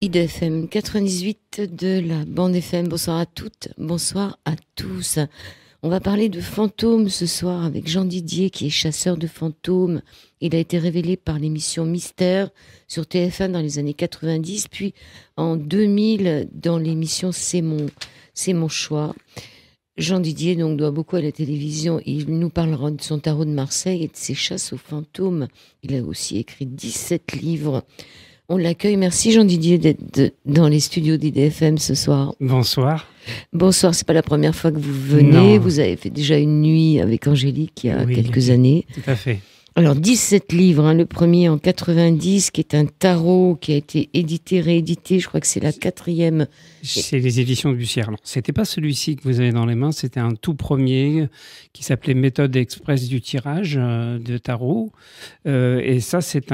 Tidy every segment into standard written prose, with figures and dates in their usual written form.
IDFM 98 de la bande FM. Bonsoir à toutes, bonsoir à tous. On va parler de fantômes ce soir avec Jean Didier qui est chasseur de fantômes. Il a été révélé par l'émission Mystère sur TF1 dans les années 90, puis en 2000 dans l'émission C'est mon choix. Jean Didier donc doit beaucoup à la télévision. Il nous parlera de son tarot de Marseille et de ses chasses aux fantômes. Il a aussi écrit 17 livres. On l'accueille. Merci Jean Didier d'être dans les studios d'IDFM ce soir. Bonsoir. Bonsoir, c'est pas la première fois que vous venez. Non. Vous avez fait déjà une nuit avec Angélique il y a quelques années. Tout à fait. Alors 17 livres, hein, le premier en 90 qui est un tarot qui a été édité, réédité, je crois que c'est la quatrième. C'est les éditions du Bussière. C'était pas celui-ci que vous avez dans les mains, c'était un tout premier qui s'appelait Méthode express du tirage de tarot. Et ça, c'est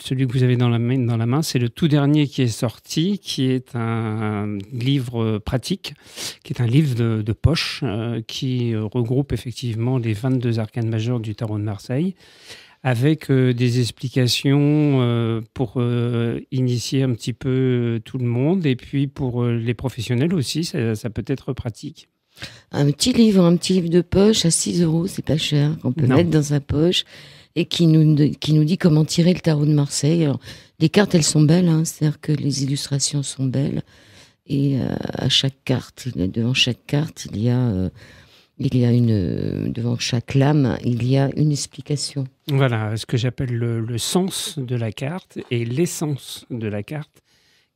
celui que vous avez dans la main, c'est le tout dernier qui est sorti, qui est un livre pratique, qui est un livre de poche qui regroupe effectivement les 22 arcanes majeures du tarot de Marseille, avec des explications pour initier un petit peu tout le monde, et puis pour les professionnels aussi, ça peut être pratique. Un petit livre de poche à 6 €, c'est pas cher, qu'on peut mettre dans sa poche, et qui nous dit comment tirer le tarot de Marseille. Alors, les cartes, elles sont belles, hein, c'est-à-dire que les illustrations sont belles, et à chaque carte, devant chaque carte, devant chaque lame, il y a une explication. Voilà, ce que j'appelle le sens de la carte et l'essence de la carte,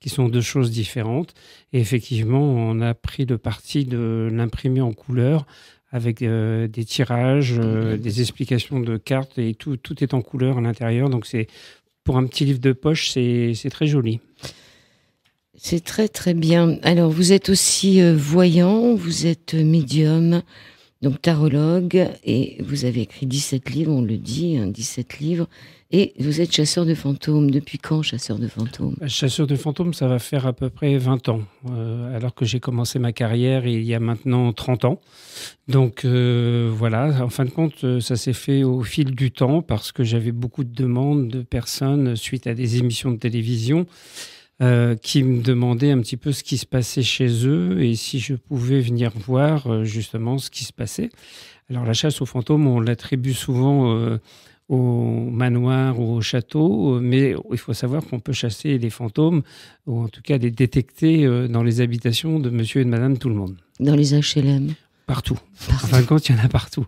qui sont deux choses différentes. Et effectivement, on a pris le parti de l'imprimer en couleur avec des tirages, des explications de cartes, et tout est en couleur à l'intérieur. Donc pour un petit livre de poche, c'est très joli. C'est très très bien. Alors vous êtes aussi voyant, vous êtes médium, donc tarologue, et vous avez écrit 17 livres, on le dit, hein, 17 livres, et vous êtes chasseur de fantômes. Depuis quand, chasseur de fantômes? Chasseur de fantômes, ça va faire à peu près 20 ans, alors que j'ai commencé ma carrière il y a maintenant 30 ans. Donc voilà, en fin de compte, ça s'est fait au fil du temps, parce que j'avais beaucoup de demandes de personnes suite à des émissions de télévision, qui me demandaient un petit peu ce qui se passait chez eux et si je pouvais venir voir justement ce qui se passait. Alors la chasse aux fantômes, on l'attribue souvent au manoir ou au château, mais il faut savoir qu'on peut chasser les fantômes, ou en tout cas les détecter dans les habitations de monsieur et de madame tout le monde. Dans les HLM? Partout. En fin de compte, il y en a partout.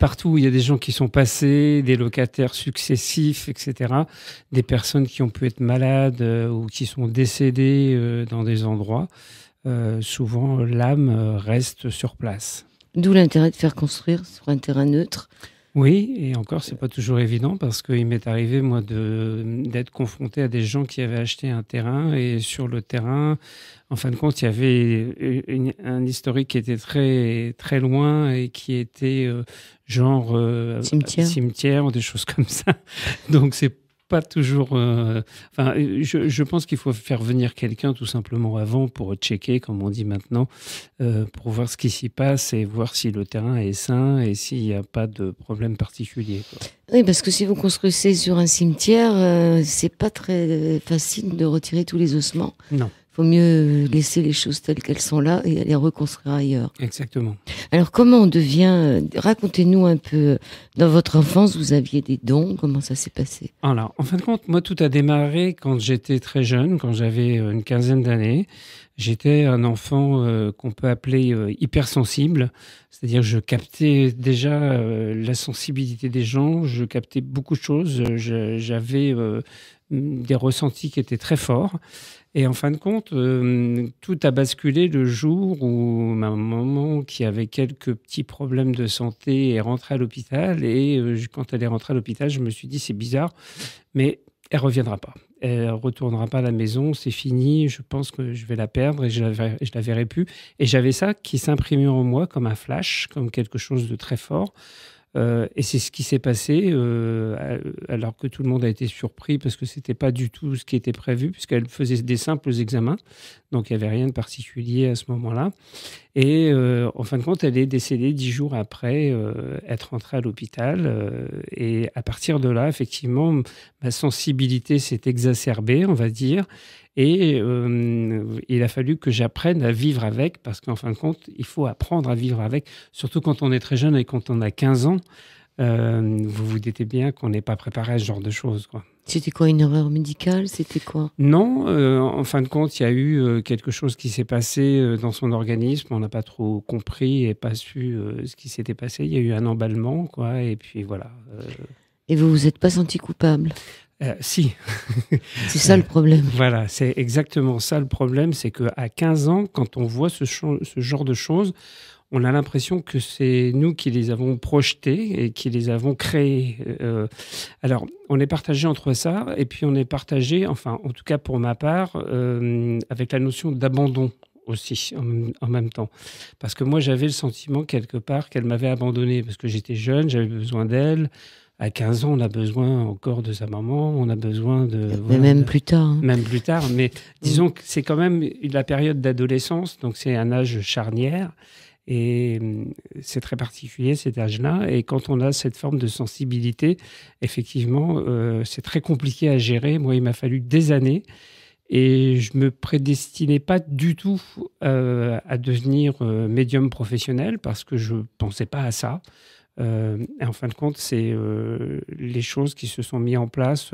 Partout où il y a des gens qui sont passés, des locataires successifs, etc. Des personnes qui ont pu être malades ou qui sont décédées dans des endroits. Souvent, l'âme reste sur place. D'où l'intérêt de faire construire sur un terrain neutre. Oui, et encore, c'est pas toujours évident, parce qu'il m'est arrivé, moi, d'être confronté à des gens qui avaient acheté un terrain, et sur le terrain, en fin de compte, il y avait un historique qui était très, très loin et qui était genre cimetière, des choses comme ça. Donc, c'est pas toujours... Enfin, je pense qu'il faut faire venir quelqu'un tout simplement avant pour checker, comme on dit maintenant, pour voir ce qui s'y passe et voir si le terrain est sain et s'il n'y a pas de problème particulier, quoi. Oui, parce que si vous construisez sur un cimetière, c'est pas très facile de retirer tous les ossements. Non. Il faut mieux laisser les choses telles qu'elles sont là et les reconstruire ailleurs. Exactement. Alors, comment on devient... Racontez-nous un peu, dans votre enfance, vous aviez des dons, comment ça s'est passé? Alors, en fin de compte, moi, tout a démarré quand j'étais très jeune, quand j'avais une quinzaine d'années. J'étais un enfant qu'on peut appeler hypersensible, c'est-à-dire je captais déjà la sensibilité des gens, je captais beaucoup de choses, j'avais des ressentis qui étaient très forts. Et en fin de compte, tout a basculé le jour où ma maman, qui avait quelques petits problèmes de santé, est rentrée à l'hôpital. Et quand elle est rentrée à l'hôpital, je me suis dit, c'est bizarre, mais elle ne reviendra pas. Elle ne retournera pas à la maison, c'est fini, je pense que je vais la perdre et je ne la verrai plus. Et j'avais ça qui s'imprimait en moi comme un flash, comme quelque chose de très fort. Et c'est ce qui s'est passé, alors que tout le monde a été surpris parce que ce n'était pas du tout ce qui était prévu, puisqu'elle faisait des simples examens, donc il n'y avait rien de particulier à ce moment-là. Et en fin de compte, elle est décédée 10 jours après être rentrée à l'hôpital. Et à partir de là, effectivement, ma sensibilité s'est exacerbée, on va dire, Et il a fallu que j'apprenne à vivre avec, parce qu'en fin de compte, il faut apprendre à vivre avec, surtout quand on est très jeune et quand on a 15 ans. Vous vous dites bien qu'on n'est pas préparé à ce genre de choses, quoi. C'était quoi, une erreur médicale? C'était quoi? Non, en fin de compte, il y a eu quelque chose qui s'est passé dans son organisme. On n'a pas trop compris et pas su ce qui s'était passé. Il y a eu un emballement, quoi, et puis voilà. Et vous ne vous êtes pas senti coupable? Si. C'est ça le problème. Voilà, c'est exactement ça le problème. C'est qu'à 15 ans, quand on voit ce genre de choses, on a l'impression que c'est nous qui les avons projetés et qui les avons créés. Alors, on est partagé entre ça, et puis on est partagé, enfin, en tout cas pour ma part, avec la notion d'abandon aussi, en même temps. Parce que moi, j'avais le sentiment, quelque part, qu'elle m'avait abandonné, parce que j'étais jeune, j'avais besoin d'elle. À 15 ans, on a besoin encore de sa maman, on a besoin de... Mais voilà, même plus tard. Hein. Même plus tard, mais disons que c'est quand même la période d'adolescence, donc c'est un âge charnière. Et c'est très particulier cet âge-là, et quand on a cette forme de sensibilité, effectivement, c'est très compliqué à gérer. Moi, il m'a fallu des années, et je ne me prédestinais pas du tout à devenir médium professionnel, parce que je ne pensais pas à ça. Et en fin de compte, c'est les choses qui se sont mises en place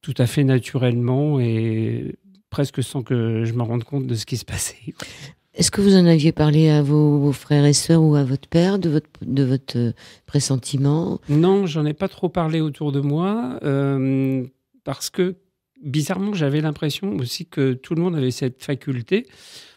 tout à fait naturellement, et presque sans que je m'en rende compte de ce qui se passait. Est-ce que vous en aviez parlé à vos frères et sœurs ou à votre père, de votre pressentiment? Non, j'en ai pas trop parlé autour de moi, parce que, bizarrement, j'avais l'impression aussi que tout le monde avait cette faculté,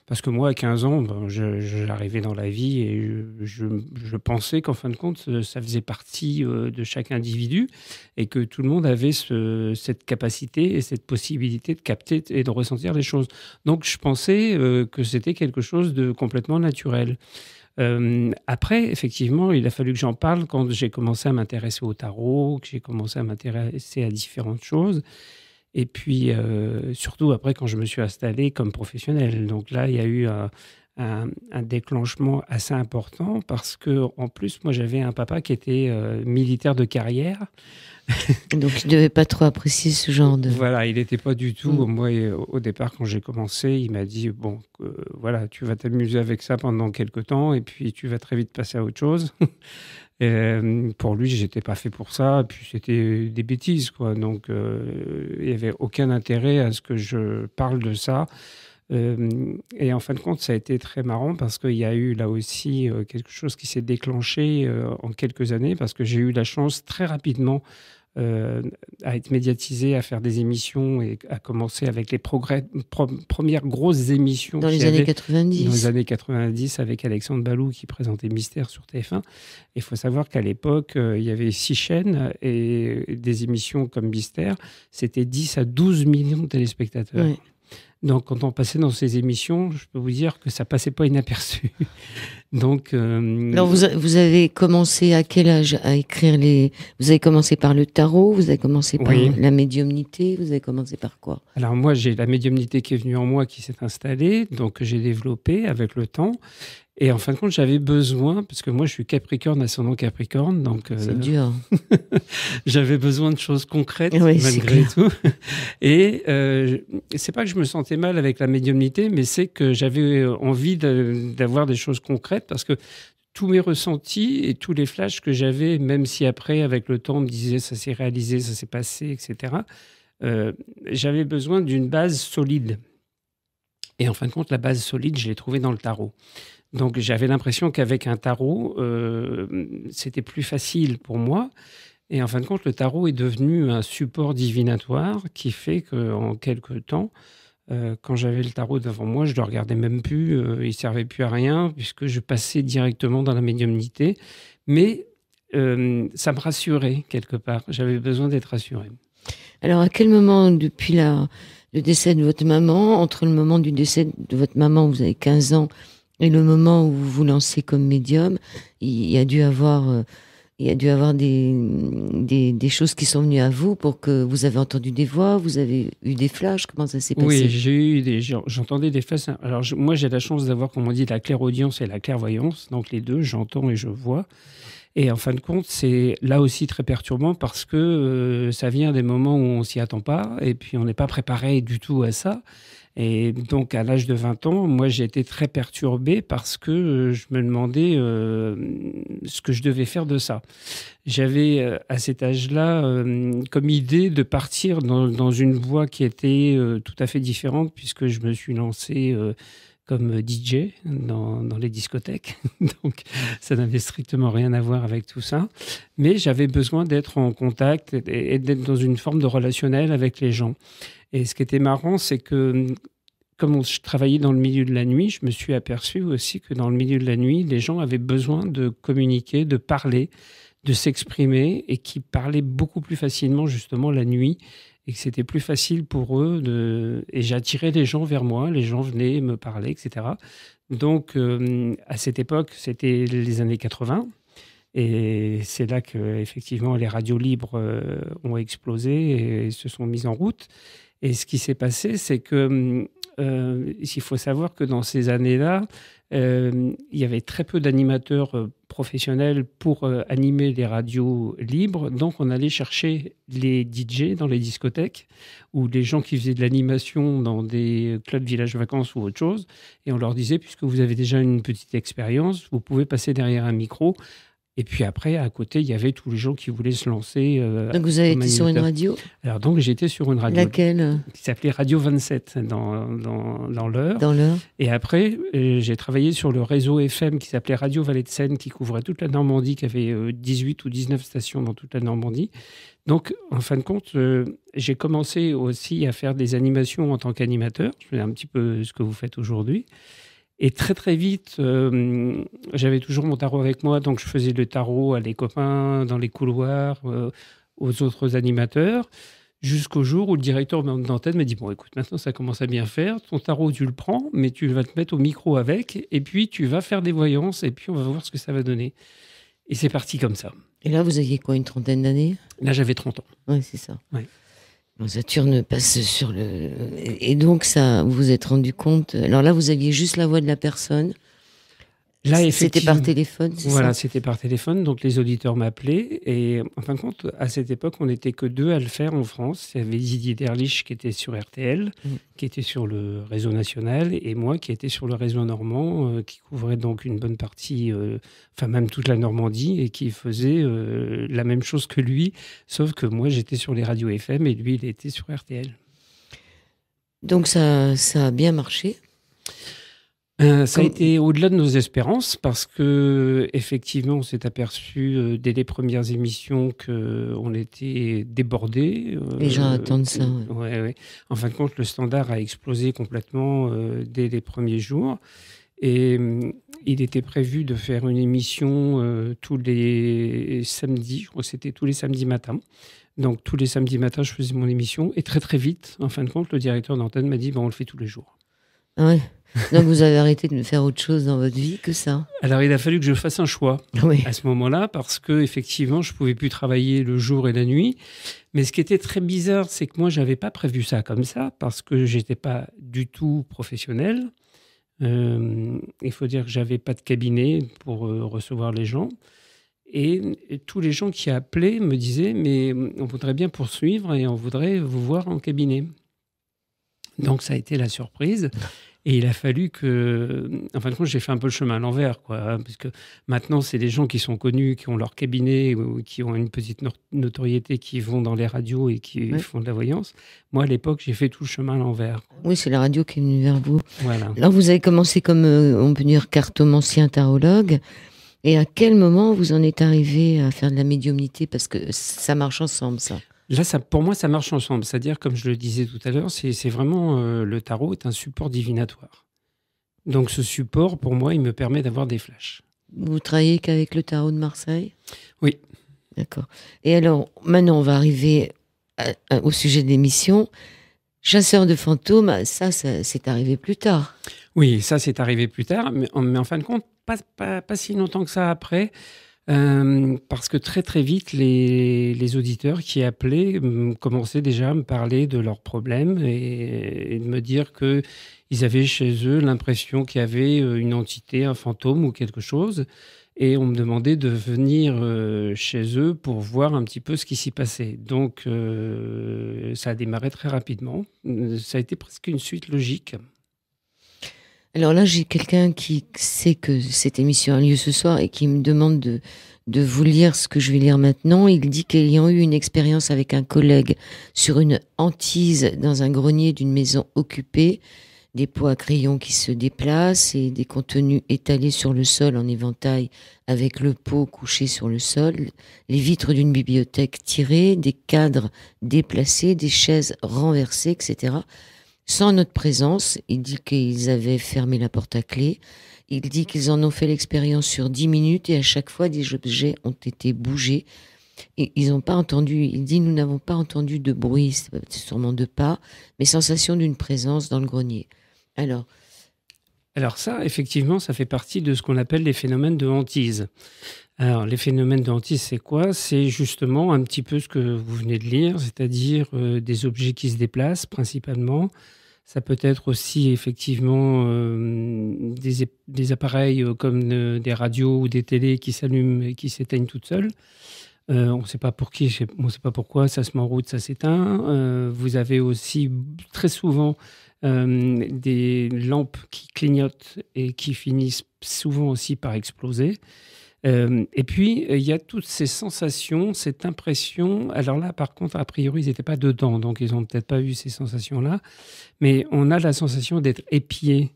parce que moi, à 15 ans, ben, j'arrivais dans la vie et je pensais qu'en fin de compte, ça faisait partie de chaque individu et que tout le monde avait cette capacité et cette possibilité de capter et de ressentir les choses. Donc, je pensais que c'était quelque chose de complètement naturel. Après, effectivement, il a fallu que j'en parle quand j'ai commencé à m'intéresser au tarot, que j'ai commencé à m'intéresser à différentes choses. Et puis, surtout après, quand je me suis installé comme professionnel. Donc là, il y a eu un déclenchement assez important parce que, en plus, moi, j'avais un papa qui était militaire de carrière. Donc, il ne devait pas trop apprécier ce genre de... Voilà, il n'était pas du tout... Moi, au départ, quand j'ai commencé, il m'a dit, bon, voilà, tu vas t'amuser avec ça pendant quelques temps et puis tu vas très vite passer à autre chose. Pour lui, je n'étais pas fait pour ça. Puis c'était des bêtises, quoi. Donc, il n'y avait aucun intérêt à ce que je parle de ça. Et en fin de compte, ça a été très marrant parce qu'il y a eu là aussi quelque chose qui s'est déclenché en quelques années parce que j'ai eu la chance très rapidement à être médiatisé, à faire des émissions et à commencer avec les premières grosses émissions dans les années 90. Dans les années 90 avec Alexandre Balou qui présentait Mystère sur TF1. Il faut savoir qu'à l'époque, il y avait 6 chaînes et des émissions comme Mystère, c'était 10 à 12 millions de téléspectateurs. Oui. Donc, quand on passait dans ces émissions, je peux vous dire que ça passait pas inaperçu. Donc, alors vous avez commencé à quel âge à écrire les... Vous avez commencé par le tarot, vous avez commencé par la médiumnité, vous avez commencé par quoi? Alors moi, j'ai la médiumnité qui est venue en moi, qui s'est installée, donc j'ai développé avec le temps. Et en fin de compte, j'avais besoin, parce que moi, je suis Capricorne, ascendant Capricorne, donc... C'est dur. J'avais besoin de choses concrètes, oui, malgré tout. Et c'est pas que je me sentais mal avec la médiumnité, mais c'est que j'avais envie d'avoir des choses concrètes, parce que tous mes ressentis et tous les flashs que j'avais, même si après, avec le temps, on me disait « ça s'est réalisé, ça s'est passé », etc., j'avais besoin d'une base solide. Et en fin de compte, la base solide, je l'ai trouvée dans le tarot. Donc, j'avais l'impression qu'avec un tarot, c'était plus facile pour moi. Et en fin de compte, le tarot est devenu un support divinatoire qui fait qu'en quelques temps, quand j'avais le tarot devant moi, je ne le regardais même plus. Il ne servait plus à rien puisque je passais directement dans la médiumnité. Mais ça me rassurait quelque part. J'avais besoin d'être rassuré. Alors, à quel moment, depuis le décès de votre maman, entre le moment du décès de votre maman, vous avez 15 ans, et le moment où vous vous lancez comme médium, il y a dû avoir des choses qui sont venues à vous pour que vous avez entendu des voix, vous avez eu des flashs, comment ça s'est passé? Oui, j'entendais des flashs. Alors moi, j'ai la chance d'avoir, comme on dit, la clairaudience et la clairvoyance, donc les deux, j'entends et je vois. Et en fin de compte, c'est là aussi très perturbant parce que ça vient des moments où on s'y attend pas et puis on n'est pas préparé du tout à ça. Et donc, à l'âge de 20 ans, moi, j'ai été très perturbé parce que je me demandais ce que je devais faire de ça. J'avais, à cet âge-là, comme idée de partir dans une voie qui était tout à fait différente puisque je me suis lancé comme DJ dans les discothèques. Donc, ça n'avait strictement rien à voir avec tout ça. Mais j'avais besoin d'être en contact et d'être dans une forme de relationnel avec les gens. Et ce qui était marrant, c'est que comme je travaillais dans le milieu de la nuit, je me suis aperçu aussi que dans le milieu de la nuit, les gens avaient besoin de communiquer, de parler, de s'exprimer et qui parlaient beaucoup plus facilement justement la nuit. Et que c'était plus facile pour eux de... Et j'attirais les gens vers moi, les gens venaient me parler, etc. Donc, à cette époque, c'était les années 80. Et c'est là que, effectivement, les radios libres ont explosé et se sont mises en route. Et ce qui s'est passé, c'est que... il faut savoir que dans ces années-là, il y avait très peu d'animateurs professionnels pour animer les radios libres. Donc, on allait chercher les DJ dans les discothèques ou les gens qui faisaient de l'animation dans des clubs villages vacances ou autre chose. Et on leur disait, puisque vous avez déjà une petite expérience, vous pouvez passer derrière un micro. Et puis après, à côté, il y avait tous les gens qui voulaient se lancer. Donc vous avez été sur une radio? Alors donc, j'étais sur une radio. Laquelle? Qui s'appelait Radio 27, dans l'heure. Dans l'heure. Et après, j'ai travaillé sur le réseau FM qui s'appelait Radio Vallée de Seine, qui couvrait toute la Normandie, qui avait 18 ou 19 stations dans toute la Normandie. Donc, en fin de compte, j'ai commencé aussi à faire des animations en tant qu'animateur. Je faisais un petit peu ce que vous faites aujourd'hui. Et très, très vite, j'avais toujours mon tarot avec moi. Donc, je faisais le tarot à les copains, dans les couloirs, aux autres animateurs. Jusqu'au jour où le directeur d'antenne m'a dit « Bon, écoute, maintenant, ça commence à bien faire. Ton tarot, tu le prends, mais tu vas te mettre au micro avec. Et puis, tu vas faire des voyances. Et puis, on va voir ce que ça va donner. » Et c'est parti comme ça. Et là, vous aviez quoi, une trentaine d'années? Là, j'avais 30 ans. Oui, c'est ça. Ouais. Saturne passe sur le... Et donc, ça, vous vous êtes rendu compte... Alors là, vous aviez juste la voix de la personne. Là, c'était par téléphone, c'est ça ? Voilà, c'était par téléphone. Donc, les auditeurs m'appelaient. Et en fin de compte, à cette époque, on n'était que deux à le faire en France. Il y avait Didier Derlich qui était sur RTL, qui était sur le réseau national, et moi qui était sur le réseau normand, qui couvrait donc une bonne partie, enfin même toute la Normandie, et qui faisait la même chose que lui, sauf que moi, j'étais sur les radios FM et lui, il était sur RTL. Donc, ça a bien marché ? Ça a été au-delà de nos espérances parce que effectivement, on s'est aperçu dès les premières émissions qu'on était débordé. Les gens attendent ça. Ouais, ouais. En fin de compte, le standard a explosé complètement dès les premiers jours. Et il était prévu de faire une émission tous les samedis, je crois que c'était tous les samedis matins. Donc tous les samedis matins, je faisais mon émission. Et très très vite, en fin de compte, le directeur d'antenne m'a dit bah, « on le fait tous les jours ». Ah ouais. Donc, vous avez arrêté de faire autre chose dans votre vie que ça? Alors, il a fallu que je fasse un choix oui. à ce moment-là, parce que effectivement, je ne pouvais plus travailler le jour et la nuit. Mais ce qui était très bizarre, c'est que moi, je n'avais pas prévu ça comme ça, parce que je n'étais pas du tout professionnel. Il faut dire que je n'avais pas de cabinet pour recevoir les gens. Et tous les gens qui appelaient me disaient « mais on voudrait bien poursuivre et on voudrait vous voir en cabinet ». Donc, ça a été la surprise. Et il a fallu que... En fin de compte, j'ai fait un peu le chemin à l'envers, quoi. Parce que maintenant, c'est des gens qui sont connus, qui ont leur cabinet, ou qui ont une petite notoriété, qui vont dans les radios et qui ouais. font de la voyance. Moi, à l'époque, j'ai fait tout le chemin à l'envers. Oui, c'est la radio qui est venue vers vous. Voilà. Alors, vous avez commencé comme, on peut dire, cartomancien tarologue. Et à quel moment vous en êtes arrivé à faire de la médiumnité? Parce que ça marche ensemble, ça. Là, ça, pour moi, ça marche ensemble. C'est-à-dire, comme je le disais tout à l'heure, c'est vraiment... le tarot est un support divinatoire. Donc, ce support, pour moi, il me permet d'avoir des flashs. Vous travaillez qu'avec le tarot de Marseille? Oui. D'accord. Et alors, maintenant, on va arriver au sujet de l'émission. Chasseur de fantômes, ça c'est arrivé plus tard. Oui, ça, c'est arrivé plus tard. Mais en fin de compte, pas si longtemps que ça après... parce que très très vite, les auditeurs qui appelaient commençaient déjà à me parler de leurs problèmes et de me dire qu'ils avaient chez eux l'impression qu'il y avait une entité, un fantôme ou quelque chose. et on me demandait de venir chez eux pour voir un petit peu ce qui s'y passait. Donc ça a démarré très rapidement, ça a été presque une suite logique. Alors là, j'ai quelqu'un qui sait que cette émission a lieu ce soir et qui me demande de vous lire ce que je vais lire maintenant. Il dit qu'ayant eu une expérience avec un collègue sur une hantise dans un grenier d'une maison occupée, des pots à crayons qui se déplacent et des contenus étalés sur le sol en éventail avec le pot couché sur le sol, les vitres d'une bibliothèque tirées, des cadres déplacés, des chaises renversées, etc. Sans notre présence, il dit qu'ils avaient fermé la porte à clé. Il dit qu'ils en ont fait l'expérience sur 10 minutes et à chaque fois, des objets ont été bougés. Et ils n'ont pas entendu, il dit, nous n'avons pas entendu de bruit, c'est sûrement de pas, mais sensation d'une présence dans le grenier. Alors ça, effectivement, ça fait partie de ce qu'on appelle les phénomènes de hantise. Alors, les phénomènes de hantise, c'est quoi? C'est justement un petit peu ce que vous venez de lire, c'est-à-dire des objets qui se déplacent principalement. Ça peut être aussi effectivement des appareils comme des radios ou des télés qui s'allument et qui s'éteignent toutes seules. On ne sait pas pour qui, on ne sait pas pourquoi, ça se met en route, ça s'éteint. Vous avez aussi très souvent des lampes qui clignotent et qui finissent souvent aussi par exploser. Et puis, il y a toutes ces sensations, cette impression. Alors là, par contre, a priori, ils n'étaient pas dedans, donc ils n'ont peut-être pas eu ces sensations-là. Mais on a la sensation d'être épié,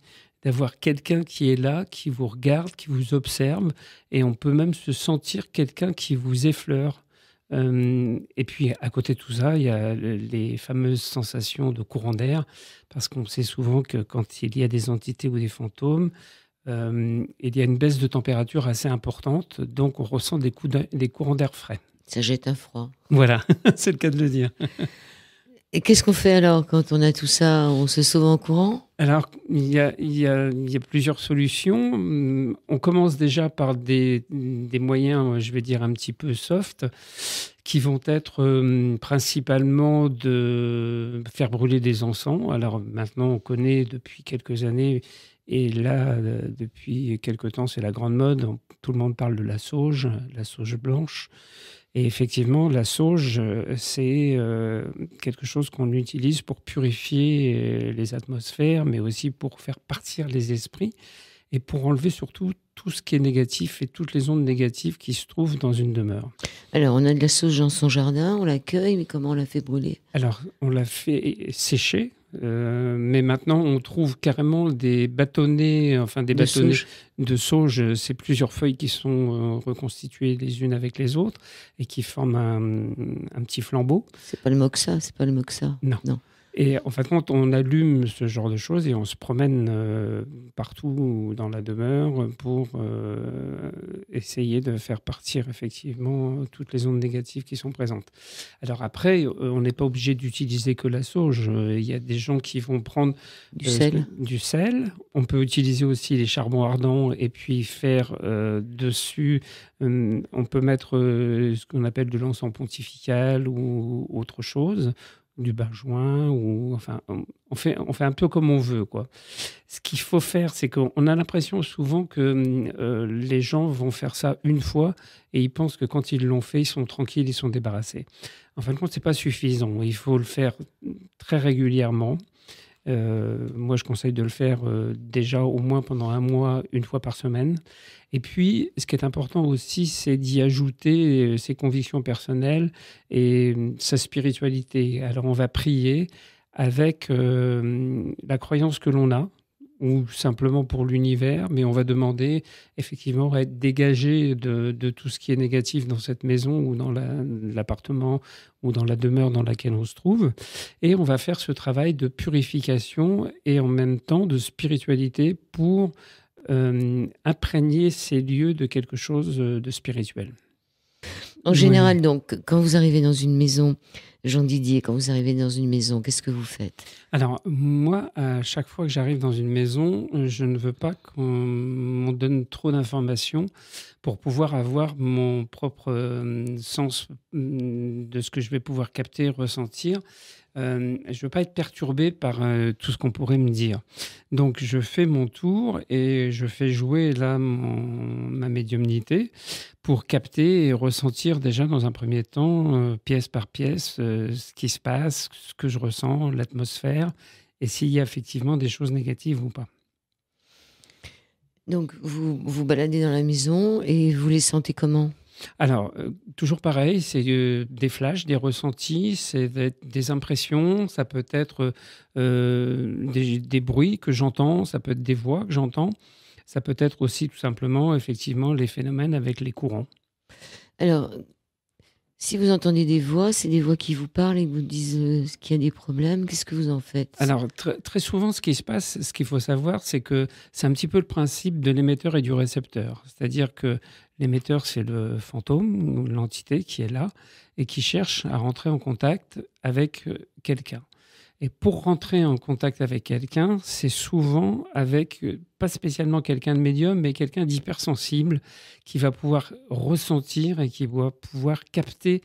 d'avoir quelqu'un qui est là, qui vous regarde, qui vous observe. Et on peut même se sentir quelqu'un qui vous effleure. Et puis, à côté de tout ça, il y a les fameuses sensations de courant d'air, parce qu'on sait souvent que quand il y a des entités ou des fantômes, il y a une baisse de température assez importante, donc on ressent des courants d'air frais. Ça jette un froid. Voilà, c'est le cas de le dire. Et qu'est-ce qu'on fait alors quand on a tout ça? On se sauve en courant? Alors, il y a plusieurs solutions. On commence déjà par des moyens, je vais dire, un petit peu soft, qui vont être principalement de faire brûler des encens. Alors maintenant, on connaît depuis quelques années... Et là, depuis quelque temps, c'est la grande mode. Tout le monde parle de la sauge blanche. Et effectivement, la sauge, c'est quelque chose qu'on utilise pour purifier les atmosphères, mais aussi pour faire partir les esprits et pour enlever surtout tout ce qui est négatif et toutes les ondes négatives qui se trouvent dans une demeure. Alors, on a de la sauge dans son jardin, on l'accueille, mais comment on la fait brûler? Alors, on la fait sécher. Mais maintenant, on trouve carrément des bâtonnets, enfin des bâtonnets de sauge. C'est plusieurs feuilles qui sont reconstituées les unes avec les autres et qui forment un petit flambeau. C'est pas le moxa, c'est pas le moxa. Non. Non. Et en fin de compte, on allume ce genre de choses et on se promène partout dans la demeure pour essayer de faire partir effectivement toutes les ondes négatives qui sont présentes. Alors après, on n'est pas obligé d'utiliser que la sauge. Il y a des gens qui vont prendre du sel. On peut utiliser aussi les charbons ardents et puis faire dessus... on peut mettre ce qu'on appelle de l'encens pontifical ou autre chose... du barjoint, ou enfin, on fait un peu comme on veut, quoi. Ce qu'il faut faire, c'est qu'on a l'impression souvent que les gens vont faire ça une fois et ils pensent que quand ils l'ont fait, ils sont tranquilles, ils sont débarrassés. En fin de compte, c'est pas suffisant. Il faut le faire très régulièrement. Moi, je conseille de le faire déjà au moins pendant un mois, une fois par semaine. Et puis, ce qui est important aussi, c'est d'y ajouter ses convictions personnelles et sa spiritualité. Alors, on va prier avec la croyance que l'on a, ou simplement pour l'univers, mais on va demander effectivement à être dégagé de tout ce qui est négatif dans cette maison ou dans l'appartement ou dans la demeure dans laquelle on se trouve. Et on va faire ce travail de purification et en même temps de spiritualité pour imprégner ces lieux de quelque chose de spirituel. En général, donc, quand vous arrivez dans une maison... Jean Didier, quand vous arrivez dans une maison, qu'est-ce que vous faites? Alors, moi, à chaque fois que j'arrive dans une maison, je ne veux pas qu'on m'en donne trop d'informations pour pouvoir avoir mon propre sens de ce que je vais pouvoir capter, ressentir. je ne veux pas être perturbé par tout ce qu'on pourrait me dire. Donc, je fais mon tour et je fais jouer là ma médiumnité pour capter et ressentir déjà dans un premier temps, pièce par pièce, ce qui se passe, ce que je ressens, l'atmosphère et s'il y a effectivement des choses négatives ou pas. Donc, vous vous baladez dans la maison et vous les sentez comment ? Alors, toujours pareil, c'est des flashs, des ressentis, c'est des impressions, ça peut être des bruits que j'entends, ça peut être des voix que j'entends, ça peut être aussi tout simplement, effectivement, les phénomènes avec les courants. Alors, si vous entendez des voix, c'est des voix qui vous parlent et vous disent qu'il y a des problèmes, qu'est-ce que vous en faites? Alors, très souvent, ce qui se passe, ce qu'il faut savoir, c'est que c'est un petit peu le principe de l'émetteur et du récepteur. C'est-à-dire que l'émetteur, c'est le fantôme ou l'entité qui est là et qui cherche à rentrer en contact avec quelqu'un. Et pour rentrer en contact avec quelqu'un, c'est souvent avec, pas spécialement quelqu'un de médium, mais quelqu'un d'hypersensible qui va pouvoir ressentir et qui va pouvoir capter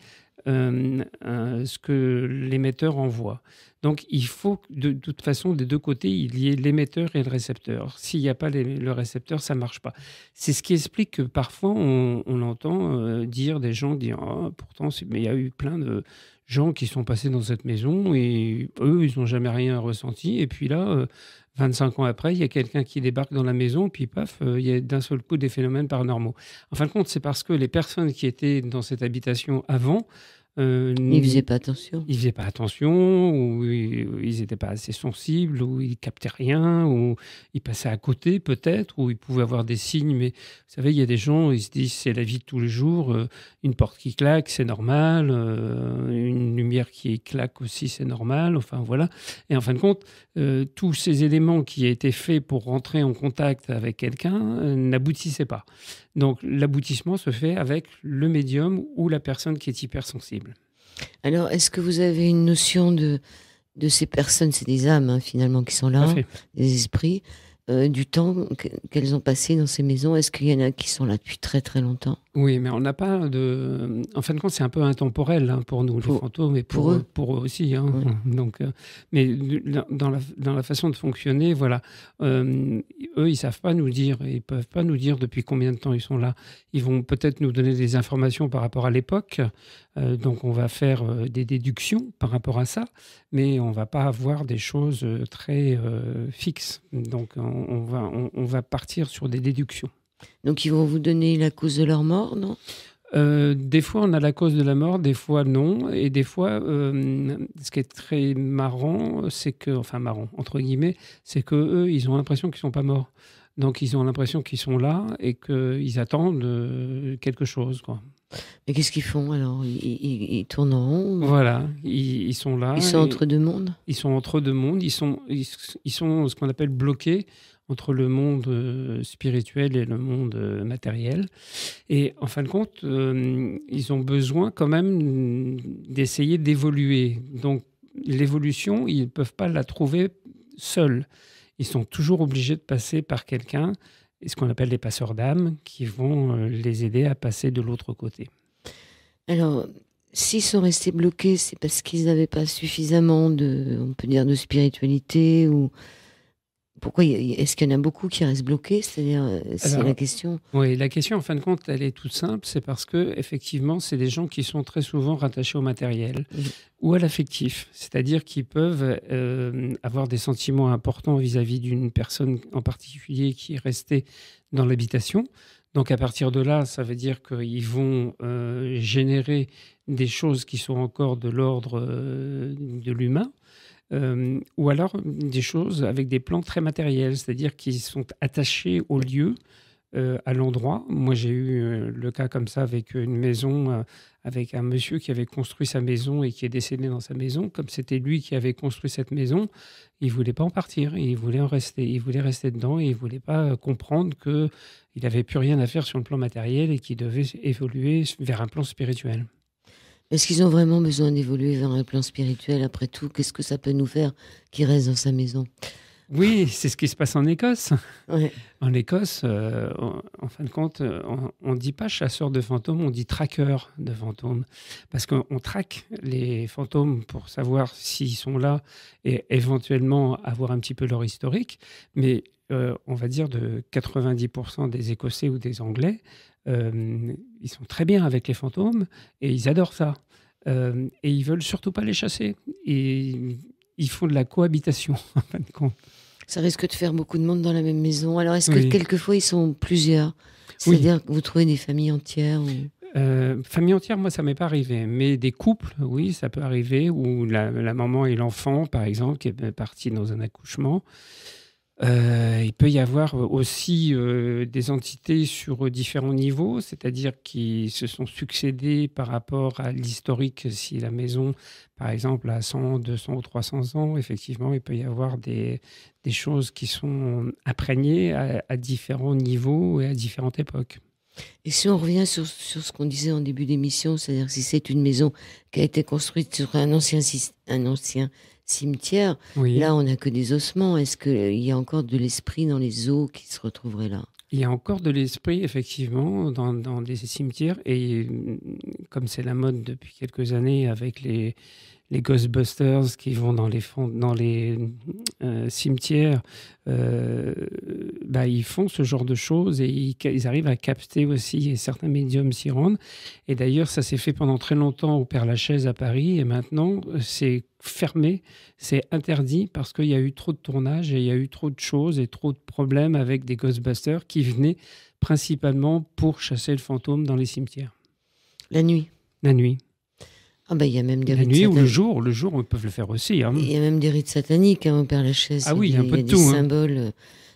ce que l'émetteur envoie. Donc, il faut, de toute façon, des deux côtés, il y ait l'émetteur et le récepteur. S'il n'y a pas le récepteur, ça ne marche pas. C'est ce qui explique que parfois, on entend dire des gens, dire oh, pourtant, mais il y a eu plein de gens qui sont passés dans cette maison et eux, ils n'ont jamais rien ressenti. Et puis là, 25 ans après, il y a quelqu'un qui débarque dans la maison, puis paf, il y a d'un seul coup des phénomènes paranormaux. En fin de compte, c'est parce que les personnes qui étaient dans cette habitation avant... ils ne faisaient pas attention. Ils ne faisaient pas attention, ou ils n'étaient pas assez sensibles, ou ils ne captaient rien, ou ils passaient à côté peut-être, ou ils pouvaient avoir des signes. Mais vous savez, il y a des gens, ils se disent c'est la vie de tous les jours, une porte qui claque, c'est normal, une lumière qui claque aussi, c'est normal. Enfin voilà. Et en fin de compte, tous ces éléments qui étaient faits pour rentrer en contact avec quelqu'un n'aboutissaient pas. Donc l'aboutissement se fait avec le médium ou la personne qui est hypersensible. Alors, est-ce que vous avez une notion de ces personnes, c'est des âmes hein, finalement qui sont là, des esprits, du temps qu'elles ont passé dans ces maisons? Est-ce qu'il y en a qui sont là depuis très très longtemps? Oui, mais on n'a pas de... En fin de compte, c'est un peu intemporel hein, pour nous, les fantômes, et pour eux aussi. Hein. Oui. Donc, mais dans la façon de fonctionner, voilà, eux, ils ne savent pas nous dire, ils ne peuvent pas nous dire depuis combien de temps ils sont là. Ils vont peut-être nous donner des informations par rapport à l'époque, donc on va faire des déductions par rapport à ça, mais on ne va pas avoir des choses très fixes. Donc on va partir sur des déductions. Donc, ils vont vous donner la cause de leur mort, non? Des fois, on a la cause de la mort, des fois, non. Et des fois, ce qui est très marrant, c'est que... Enfin, marrant, entre guillemets, c'est qu'eux, ils ont l'impression qu'ils ne sont pas morts. Donc, ils ont l'impression qu'ils sont là et qu'ils attendent quelque chose, quoi. Mais qu'est-ce qu'ils font, alors? Ils tournent en rond ou... Voilà, ils sont là. Ils sont entre deux mondes? Ils sont entre deux mondes. Ils sont ce qu'on appelle bloqués entre le monde spirituel et le monde matériel. Et en fin de compte, ils ont besoin quand même d'essayer d'évoluer. Donc l'évolution, ils ne peuvent pas la trouver seuls. Ils sont toujours obligés de passer par quelqu'un, ce qu'on appelle les passeurs d'âme, qui vont les aider à passer de l'autre côté. Alors, s'ils sont restés bloqués, c'est parce qu'ils n'avaient pas suffisamment de, on peut dire, de spiritualité ou... Pourquoi est-ce qu'il y en a beaucoup qui restent bloqués? C'est-à-dire, c'est la question. Oui, la question, en fin de compte, elle est toute simple. C'est parce que, effectivement, c'est des gens qui sont très souvent rattachés au matériel ou à l'affectif. C'est-à-dire qu'ils peuvent avoir des sentiments importants vis-à-vis d'une personne en particulier qui est restée dans l'habitation. Donc, à partir de là, ça veut dire qu'ils vont générer des choses qui sont encore de l'ordre de l'humain. Ou alors des choses avec des plans très matériels, c'est-à-dire qu'ils sont attachés au lieu, à l'endroit. Moi, j'ai eu le cas comme ça avec une maison, avec un monsieur qui avait construit sa maison et qui est décédé dans sa maison. Comme c'était lui qui avait construit cette maison, il ne voulait pas en partir, il voulait en rester. Il voulait rester dedans et il ne voulait pas comprendre qu'il n'avait plus rien à faire sur le plan matériel et qu'il devait évoluer vers un plan spirituel. Est-ce qu'ils ont vraiment besoin d'évoluer vers un plan spirituel après tout? Qu'est-ce que ça peut nous faire qu'ils restent dans sa maison? Oui, c'est ce qui se passe en Écosse. Ouais. En Écosse, en fin de compte, on ne dit pas chasseur de fantômes, on dit traqueur de fantômes. Parce qu'on traque les fantômes pour savoir s'ils sont là et éventuellement avoir un petit peu leur historique. Mais on va dire de 90% des Écossais ou des Anglais, ils sont très bien avec les fantômes et ils adorent ça. Et ils ne veulent surtout pas les chasser. Et ils font de la cohabitation, en fin de compte. Ça risque de faire beaucoup de monde dans la même maison. Alors, est-ce que quelquefois, ils sont plusieurs? C'est-à-dire que vous trouvez des familles entières ou... Famille entière, moi, ça ne m'est pas arrivé. Mais des couples, oui, ça peut arriver. Où la maman et l'enfant, par exemple, qui est parti dans un accouchement. Il peut y avoir aussi des entités sur différents niveaux, c'est-à-dire qui se sont succédées par rapport à l'historique. Si la maison, par exemple, a 100, 200 ou 300 ans, effectivement, il peut y avoir des choses qui sont imprégnées à différents niveaux et à différentes époques. Et si on revient sur ce qu'on disait en début d'émission, c'est-à-dire que si c'est une maison qui a été construite sur un ancien cimetière, là on n'a que des ossements. Est-ce qu'il y a encore de l'esprit dans les os qui se retrouverait là? Il y a encore de l'esprit, effectivement, dans des cimetières. Et comme c'est la mode depuis quelques années avec les Ghostbusters qui vont dans les cimetières, ils font ce genre de choses et ils arrivent à capter aussi, et certains médiums s'y rendent. Et d'ailleurs, ça s'est fait pendant très longtemps au Père-Lachaise à Paris, et maintenant, c'est fermé, c'est interdit parce qu'il y a eu trop de tournages et il y a eu trop de choses et trop de problèmes avec des Ghostbusters qui venaient principalement pour chasser le fantôme dans les cimetières. La nuit? La nuit. Ah bah, y a même des rites sataniques. La nuit ou le jour, on peut le faire aussi. Hein. Il y a même des rites sataniques, hein, au Père-Lachaise. Ah oui, il y a un peu de tout. Il y a des symboles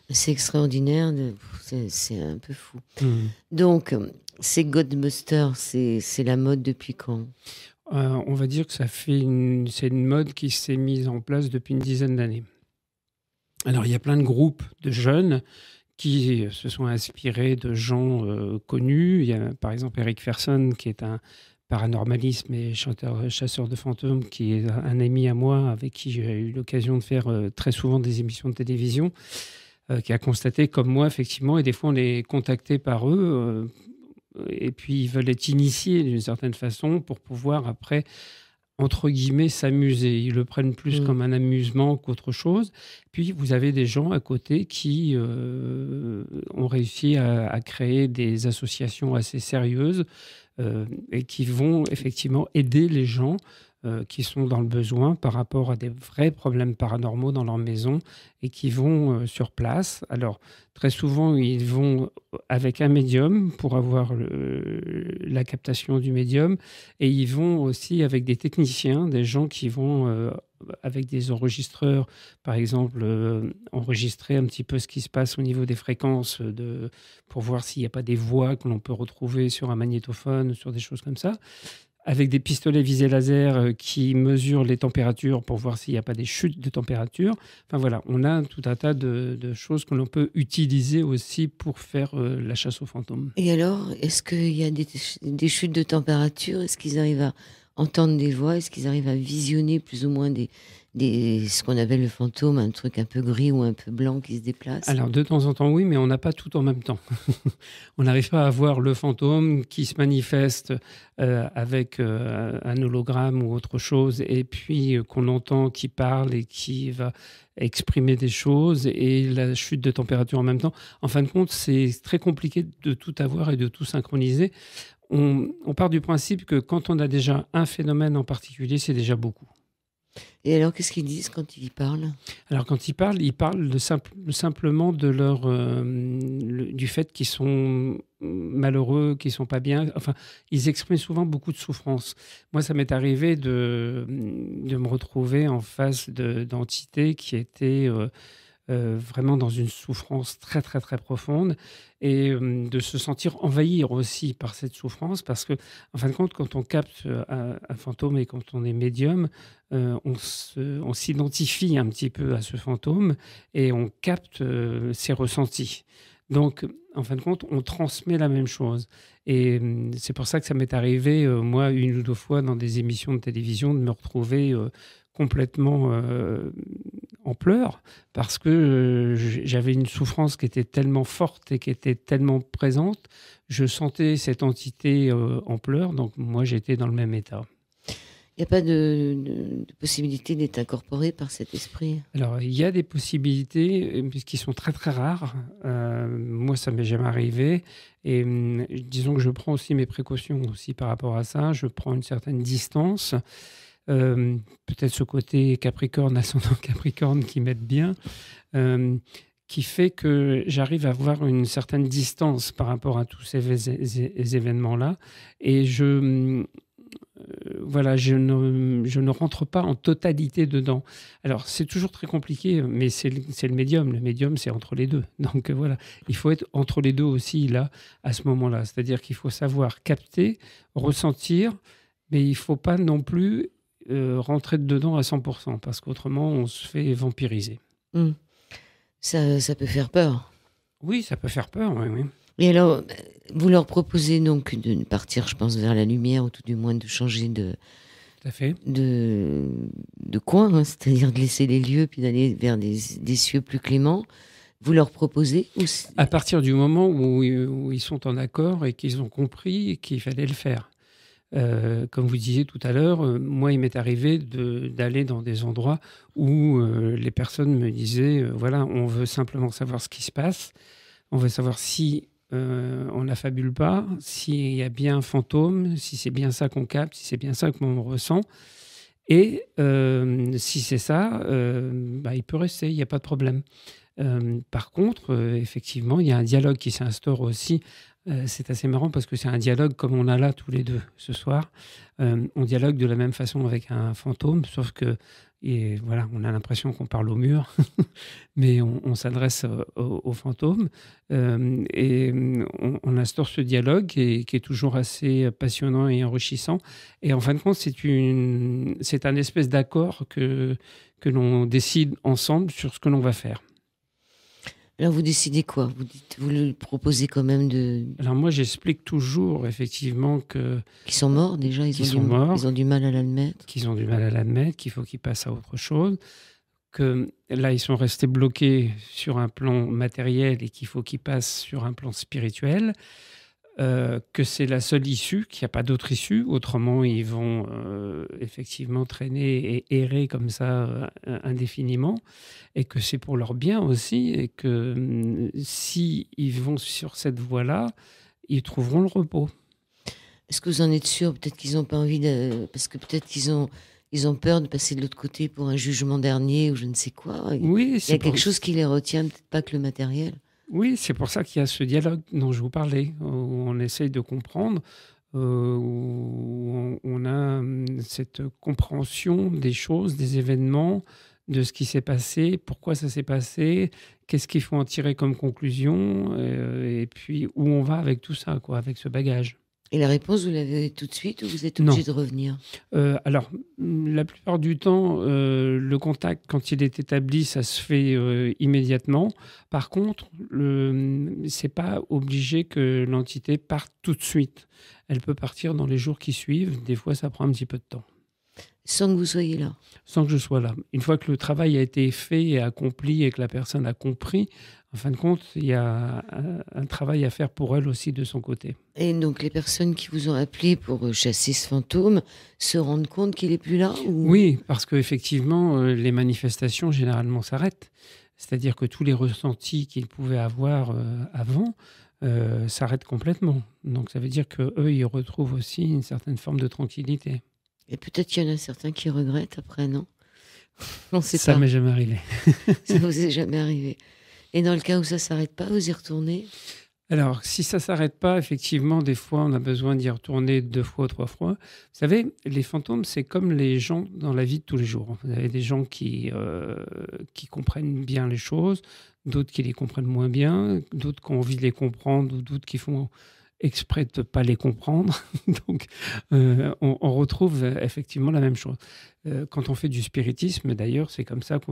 assez extraordinaires, c'est un peu fou. Donc, ces Ghostbusters, c'est la mode depuis quand? On va dire que c'est une mode qui s'est mise en place depuis une dizaine d'années. Alors, il y a plein de groupes de jeunes qui se sont inspirés de gens connus. Il y a par exemple Eric Ferson, qui est un paranormaliste et chasseur de fantômes, qui est un ami à moi avec qui j'ai eu l'occasion de faire très souvent des émissions de télévision, qui a constaté comme moi, effectivement, et des fois on est contacté par eux, et puis ils veulent être initiés d'une certaine façon pour pouvoir après, entre guillemets, s'amuser. Ils le prennent plus comme un amusement qu'autre chose. Puis vous avez des gens à côté qui ont réussi à créer des associations assez sérieuses et qui vont effectivement aider les gens qui sont dans le besoin par rapport à des vrais problèmes paranormaux dans leur maison et qui vont sur place. Alors, très souvent, ils vont avec un médium pour avoir la captation du médium, et ils vont aussi avec des techniciens, des gens qui vont avec des enregistreurs, par exemple, enregistrer un petit peu ce qui se passe au niveau des fréquences pour voir s'il n'y a pas des voix que l'on peut retrouver sur un magnétophone ou sur des choses comme ça, avec des pistolets visés laser qui mesurent les températures pour voir s'il n'y a pas des chutes de température. Enfin voilà, on a tout un tas de choses que l'on peut utiliser aussi pour faire la chasse aux fantômes. Et alors, est-ce qu'il y a des chutes de température? Est-ce qu'ils arrivent à entendre des voix? Est-ce qu'ils arrivent à visionner plus ou moins ce qu'on appelle le fantôme, un truc un peu gris ou un peu blanc qui se déplace? Alors, de temps en temps, oui, mais on n'a pas tout en même temps. On n'arrive pas à voir le fantôme qui se manifeste avec un hologramme ou autre chose, et puis qu'on entend qui parle et qui va exprimer des choses, et la chute de température en même temps. En fin de compte, c'est très compliqué de tout avoir et de tout synchroniser. On part du principe que quand on a déjà un phénomène en particulier, c'est déjà beaucoup. Et alors, qu'est-ce qu'ils disent quand ils parlent? Alors, quand ils parlent simplement de leur, du fait qu'ils sont malheureux, qu'ils ne sont pas bien. Enfin, ils expriment souvent beaucoup de souffrance. Moi, ça m'est arrivé de me retrouver en face d'entités qui étaient vraiment dans une souffrance très, très, très profonde, et de se sentir envahir aussi par cette souffrance, parce que, en fin de compte, quand on capte un fantôme et quand on est médium, on s'identifie un petit peu à ce fantôme et on capte ses ressentis. Donc, en fin de compte, on transmet la même chose. Et c'est pour ça que ça m'est arrivé, moi, une ou deux fois dans des émissions de télévision, de me retrouver complètement en pleurs parce que j'avais une souffrance qui était tellement forte et qui était tellement présente. Je sentais cette entité en pleurs, donc moi j'étais dans le même état. Il n'y a pas de possibilité d'être incorporé par cet esprit? Alors, il y a des possibilités, mais qui sont très très rares. Moi, ça ne m'est jamais arrivé. Et disons que je prends aussi mes précautions aussi par rapport à ça. Je prends une certaine distance. Peut-être ce côté Capricorne, ascendant Capricorne qui m'aide bien, qui fait que j'arrive à avoir une certaine distance par rapport à tous ces événements-là. Et voilà, je ne rentre pas en totalité dedans. Alors, c'est toujours très compliqué, mais c'est le médium. Le médium, c'est entre les deux. Donc, voilà, il faut être entre les deux aussi, là, à ce moment-là. C'est-à-dire qu'il faut savoir capter, ressentir, mais il ne faut pas non plus rentrer dedans à 100%, parce qu'autrement, on se fait vampiriser. Mmh. Ça peut faire peur. Oui, ça peut faire peur, oui, oui. Et alors, vous leur proposez donc de partir, je pense, vers la lumière, ou tout du moins de changer de coin, hein, c'est-à-dire de laisser les lieux, puis d'aller vers des cieux plus cléments. Vous leur proposez ou... À partir du moment où ils sont en accord et qu'ils ont compris qu'il fallait le faire. Comme vous disiez tout à l'heure, moi, il m'est arrivé d'aller dans des endroits où les personnes me disaient voilà, on veut simplement savoir ce qui se passe, on veut savoir si... on la fabule pas, s'il y a bien un fantôme, si c'est bien ça qu'on capte, si c'est bien ça qu'on ressent. Et si c'est ça, bah, il peut rester, il n'y a pas de problème. Par contre, effectivement, il y a un dialogue qui s'instaure aussi. C'est assez marrant parce que c'est un dialogue comme on a là tous les deux ce soir. On dialogue de la même façon avec un fantôme, sauf que et voilà, on a l'impression qu'on parle au mur, mais on s'adresse aux fantômes. Et on instaure ce dialogue qui est toujours assez passionnant et enrichissant. Et en fin de compte, c'est un espèce d'accord que l'on décide ensemble sur ce que l'on va faire. Alors, vous décidez quoi? Vous le proposez quand même de... Alors, moi, j'explique toujours, effectivement, que... Qu'ils sont morts, déjà. Ils ont du mal à l'admettre. Qu'ils ont du mal à l'admettre, qu'il faut qu'ils passent à autre chose. Que là, ils sont restés bloqués sur un plan matériel et qu'il faut qu'ils passent sur un plan spirituel. Que c'est la seule issue, qu'il n'y a pas d'autre issue. Autrement, ils vont effectivement traîner et errer comme ça indéfiniment. Et que c'est pour leur bien aussi. Et que si ils vont sur cette voie-là, ils trouveront le repos. Est-ce que vous en êtes sûr? Peut-être qu'ils n'ont pas envie de... Parce que peut-être qu'ils ont... Ils ont peur de passer de l'autre côté pour un jugement dernier ou je ne sais quoi. Oui, il y a quelque chose qui les retient, peut-être pas que le matériel. Oui, c'est pour ça qu'il y a ce dialogue dont je vous parlais, où on essaye de comprendre, où on a cette compréhension des choses, des événements, de ce qui s'est passé, pourquoi ça s'est passé, qu'est-ce qu'il faut en tirer comme conclusion, et puis où on va avec tout ça, quoi, avec ce bagage. Et la réponse, vous l'avez tout de suite ou vous êtes obligé de revenir? Alors, la plupart du temps, le contact, quand il est établi, ça se fait immédiatement. Par contre, c'est pas obligé que l'entité parte tout de suite. Elle peut partir dans les jours qui suivent. Des fois, ça prend un petit peu de temps. Sans que vous soyez là? Sans que je sois là. Une fois que le travail a été fait et accompli et que la personne a compris, en fin de compte, il y a un travail à faire pour elle aussi de son côté. Et donc les personnes qui vous ont appelé pour chasser ce fantôme se rendent compte qu'il n'est plus là ou... Oui, parce qu'effectivement, les manifestations généralement s'arrêtent. C'est-à-dire que tous les ressentis qu'ils pouvaient avoir avant s'arrêtent complètement. Donc ça veut dire qu'eux, ils retrouvent aussi une certaine forme de tranquillité. Et peut-être qu'il y en a certains qui regrettent après, non? On sait pas. Ça m'est jamais arrivé. Ça vous est jamais arrivé. Et dans le cas où ça s'arrête pas, vous y retournez? Alors, si ça s'arrête pas, effectivement, des fois, on a besoin d'y retourner 2 fois, 3 fois. Vous savez, les fantômes, c'est comme les gens dans la vie de tous les jours. Vous avez des gens qui comprennent bien les choses, d'autres qui les comprennent moins bien, d'autres qui ont envie de les comprendre, ou d'autres qui font... exprès de ne pas les comprendre. Donc, on retrouve effectivement la même chose. Quand on fait du spiritisme, d'ailleurs, c'est comme ça que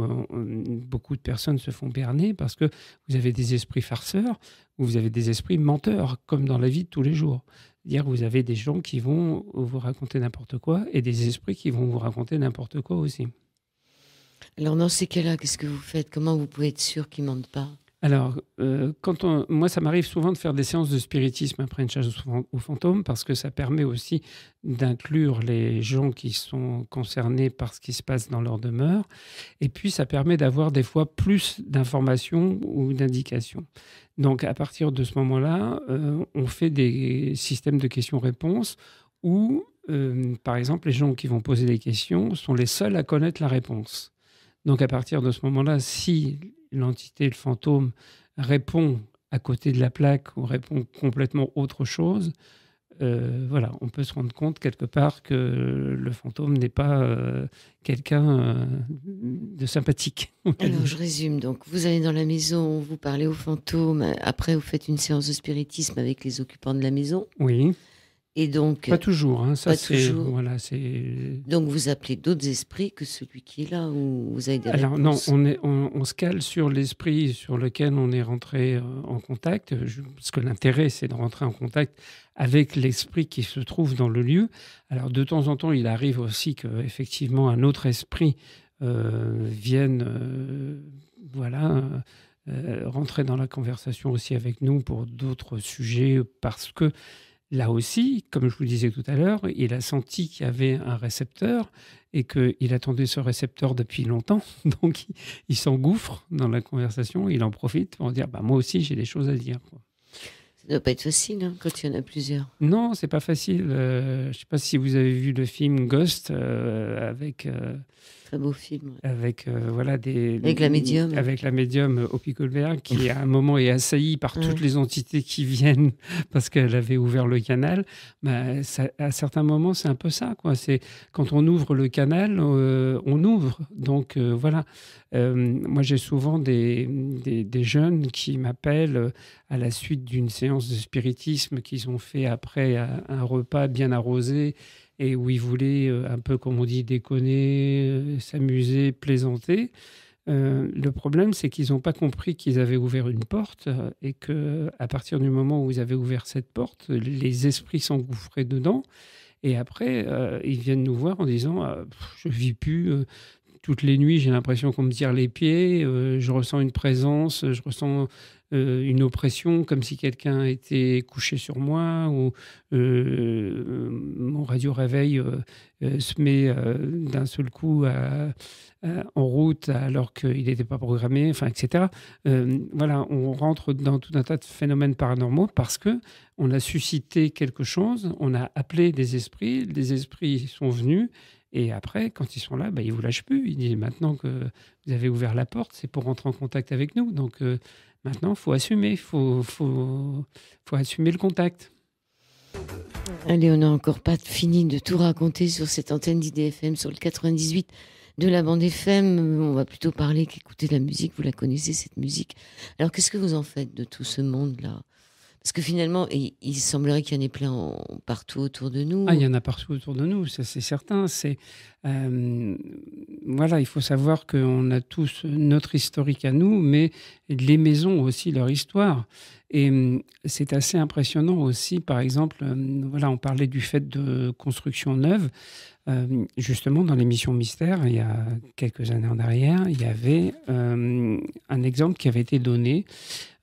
beaucoup de personnes se font berner, parce que vous avez des esprits farceurs, ou vous avez des esprits menteurs, comme dans la vie de tous les jours. C'est-à-dire que vous avez des gens qui vont vous raconter n'importe quoi, et des esprits qui vont vous raconter n'importe quoi aussi. Alors dans ces cas-là, qu'est-ce que vous faites? Comment vous pouvez être sûr qu'ils ne mentent pas? Alors, moi, ça m'arrive souvent de faire des séances de spiritisme après une chasse aux fantômes, parce que ça permet aussi d'inclure les gens qui sont concernés par ce qui se passe dans leur demeure. Et puis, ça permet d'avoir des fois plus d'informations ou d'indications. Donc, à partir de ce moment-là, on fait des systèmes de questions-réponses où, par exemple, les gens qui vont poser des questions sont les seuls à connaître la réponse. Donc, à partir de ce moment-là, si l'entité, le fantôme, répond à côté de la plaque ou répond complètement autre chose, voilà, on peut se rendre compte quelque part que le fantôme n'est pas quelqu'un de sympathique. Alors je résume, donc vous allez dans la maison, vous parlez au fantôme, après vous faites une séance de spiritisme avec les occupants de la maison. Oui. Et donc, pas toujours, hein. Ça, c'est, voilà, donc vous appelez d'autres esprits que celui qui est là, où vous avez des réponses. Alors non, on se cale sur l'esprit sur lequel on est rentré en contact, parce que l'intérêt c'est de rentrer en contact avec l'esprit qui se trouve dans le lieu. Alors de temps en temps, il arrive aussi qu'effectivement un autre esprit vienne rentrer dans la conversation aussi avec nous pour d'autres sujets, parce que là aussi, comme je vous le disais tout à l'heure, il a senti qu'il y avait un récepteur et qu'il attendait ce récepteur depuis longtemps. Donc, il s'engouffre dans la conversation, il en profite pour dire bah, « moi aussi, j'ai des choses à dire ». Ça ne doit pas être facile hein, quand il y en a plusieurs. Non, ce n'est pas facile. Je ne sais pas si vous avez vu le film Ghost avec... Très beau film. Ouais. Avec, voilà, avec la médium. Avec la médium Whoopi Goldberg, qui à un moment est assaillie par toutes les entités qui viennent parce qu'elle avait ouvert le canal. Bah, ça, à certains moments, c'est un peu ça, quoi. Quand on ouvre le canal, on ouvre. Donc voilà. Moi, j'ai souvent des jeunes qui m'appellent à la suite d'une séance de spiritisme qu'ils ont fait après un repas bien arrosé et où ils voulaient un peu, comme on dit, déconner, s'amuser, plaisanter. Le problème, c'est qu'ils n'ont pas compris qu'ils avaient ouvert une porte et qu'à partir du moment où ils avaient ouvert cette porte, les esprits s'engouffraient dedans. Et après, ils viennent nous voir en disant « je ne vis plus ». Toutes les nuits, j'ai l'impression qu'on me tire les pieds, je ressens une présence, je ressens une oppression, comme si quelqu'un était couché sur moi, ou mon radio-réveil se met d'un seul coup en route alors qu'il n'était pas programmé, enfin, etc. Voilà, on rentre dans tout un tas de phénomènes paranormaux parce qu'on a suscité quelque chose, on a appelé des esprits sont venus. Et après, quand ils sont là, bah, ils ne vous lâchent plus. Ils disent maintenant que vous avez ouvert la porte, c'est pour rentrer en contact avec nous. Donc maintenant, il faut assumer, faut assumer le contact. Allez, on n'a encore pas fini de tout raconter sur cette antenne d'IDFM, sur le 98 de la bande FM. On va plutôt parler qu'écouter de la musique. Vous la connaissez, cette musique. Alors, qu'est-ce que vous en faites de tout ce monde-là ? Parce que finalement, il semblerait qu'il y en ait plein partout autour de nous. Ah, il y en a partout autour de nous, ça c'est certain. Voilà, il faut savoir qu'on a tous notre historique à nous, mais les maisons ont aussi leur histoire. Et c'est assez impressionnant aussi, par exemple, voilà, on parlait du fait de construction neuve. Justement, dans l'émission Mystère, il y a quelques années en arrière, il y avait un exemple qui avait été donné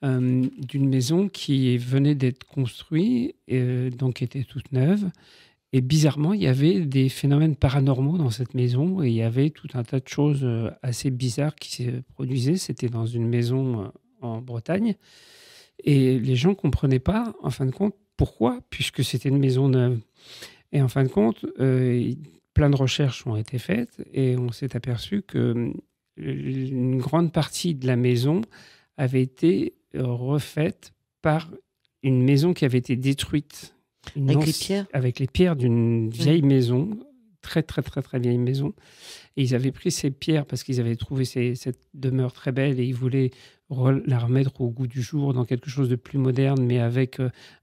d'une maison qui venait d'être construite, donc était toute neuve. Et bizarrement, il y avait des phénomènes paranormaux dans cette maison et il y avait tout un tas de choses assez bizarres qui se produisaient. C'était dans une maison en Bretagne et les gens ne comprenaient pas, en fin de compte, pourquoi, puisque c'était une maison neuve. Et en fin de compte, plein de recherches ont été faites et on s'est aperçu qu'une grande partie de la maison avait été refaite par une maison qui avait été détruite. Avec les pierres d'une vieille maison, très très très très vieille maison. Et ils avaient pris ces pierres parce qu'ils avaient trouvé cette demeure très belle et ils voulaient la remettre au goût du jour dans quelque chose de plus moderne, mais avec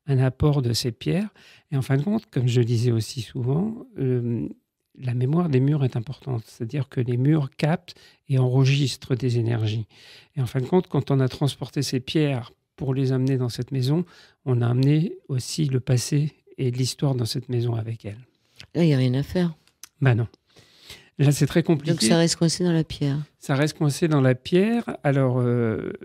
un apport de ces pierres. Et en fin de compte, comme je disais aussi souvent, la mémoire des murs est importante. C'est-à-dire que les murs captent et enregistrent des énergies. Et en fin de compte, quand on a transporté ces pierres pour les amener dans cette maison, on a amené aussi le passé et l'histoire dans cette maison avec elle. Là, il n'y a rien à faire. Ben non. Là, c'est très compliqué. Donc, ça reste coincé dans la pierre. Ça reste coincé dans la pierre. Alors,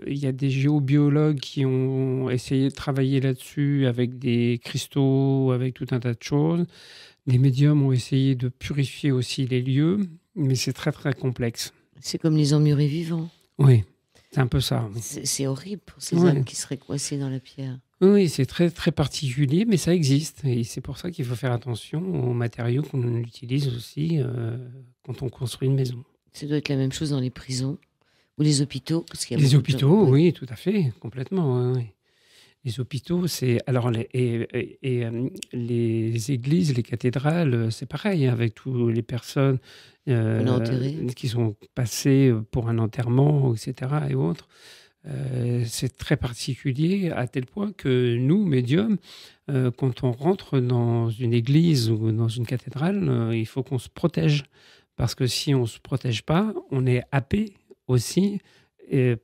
il y a des géobiologues qui ont essayé de travailler là-dessus avec des cristaux, avec tout un tas de choses. Les médiums ont essayé de purifier aussi les lieux, mais c'est très, très complexe. C'est comme les emmurés vivants. Oui, c'est un peu ça. Oui. C'est horrible pour ces âmes qui seraient coincées dans la pierre. Oui, c'est très, très particulier, mais ça existe. Et c'est pour ça qu'il faut faire attention aux matériaux qu'on utilise aussi quand on construit une maison. Ça doit être la même chose dans les prisons ou les hôpitaux. Parce qu'il y a les hôpitaux, oui, tout à fait, complètement. Oui. Les hôpitaux, c'est... Alors, les églises, les cathédrales, c'est pareil, avec toutes les personnes qui sont passées pour un enterrement, etc. et autres. C'est très particulier à tel point que nous, médiums, quand on rentre dans une église ou dans une cathédrale, il faut qu'on se protège. Parce que si on ne se protège pas, on est happé aussi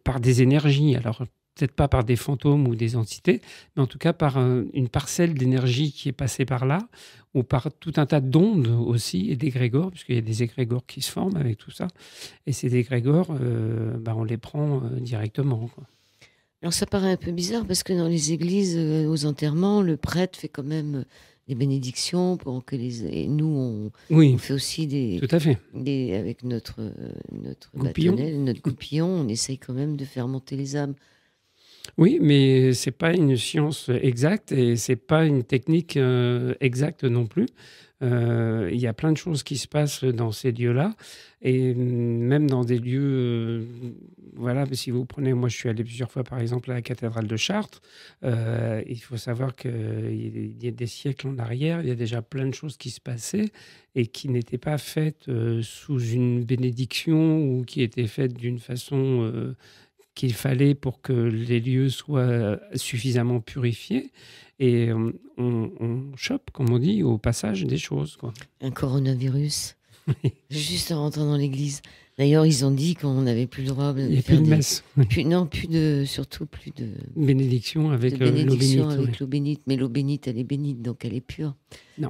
par des énergies. Alors, peut-être pas par des fantômes ou des entités, mais en tout cas par une parcelle d'énergie qui est passée par là, ou par tout un tas d'ondes aussi, et d'égrégores, puisqu'il y a des égrégores qui se forment avec tout ça. Et ces égrégores, on les prend directement. Quoi. Alors ça paraît un peu bizarre, parce que dans les églises, aux enterrements, le prêtre fait quand même des bénédictions, pour que et nous, on fait aussi des... Tout à fait. Avec notre bâtonnel, notre goupillon, on essaye quand même de faire monter les âmes. Oui, mais ce n'est pas une science exacte et ce n'est pas une technique exacte non plus. Il y a plein de choses qui se passent dans ces lieux-là. Et même dans des lieux... si vous prenez... Moi, je suis allé plusieurs fois, par exemple, à la cathédrale de Chartres. Il faut savoir qu'il y a des siècles en arrière, il y a déjà plein de choses qui se passaient et qui n'étaient pas faites sous une bénédiction ou qui étaient faites d'une façon... qu'il fallait pour que les lieux soient suffisamment purifiés. Et on chope, comme on dit, au passage des choses. Quoi. Un coronavirus, juste en rentrant dans l'église. D'ailleurs, ils ont dit qu'on n'avait plus le droit de faire des messes. Non, surtout plus de... Bénédiction avec l'eau bénite. Mais l'eau bénite, elle est bénite, donc elle est pure.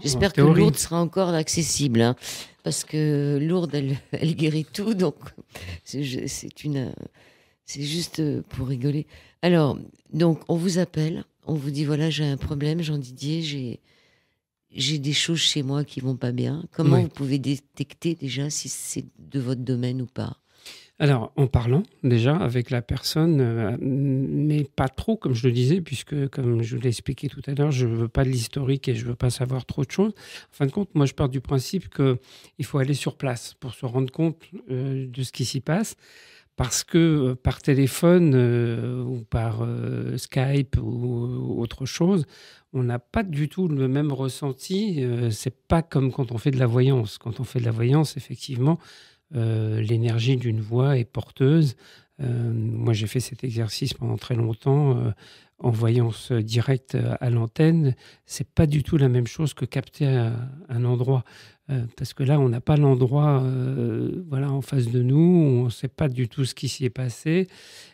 J'espère que Lourdes sera encore accessible, hein, parce que Lourdes, elle guérit tout, donc c'est une... C'est juste pour rigoler. Alors, donc, on vous appelle, on vous dit, voilà, j'ai un problème, Jean Didier, j'ai des choses chez moi qui ne vont pas bien. Comment vous pouvez détecter déjà si c'est de votre domaine ou pas? Alors, en parlant déjà avec la personne, mais pas trop, comme je le disais, puisque, comme je l'ai expliqué tout à l'heure, je ne veux pas de l'historique et je ne veux pas savoir trop de choses. En fin de compte, moi, je pars du principe qu'il faut aller sur place pour se rendre compte de ce qui s'y passe. Parce que par téléphone ou par Skype ou autre chose, on n'a pas du tout le même ressenti. C'est pas comme quand on fait de la voyance. Quand on fait de la voyance, effectivement, l'énergie d'une voix est porteuse. Moi, j'ai fait cet exercice pendant très longtemps en voyance directe à l'antenne. C'est pas du tout la même chose que capter à un endroit. Parce que là, on n'a pas l'endroit en face de nous, on ne sait pas du tout ce qui s'y est passé,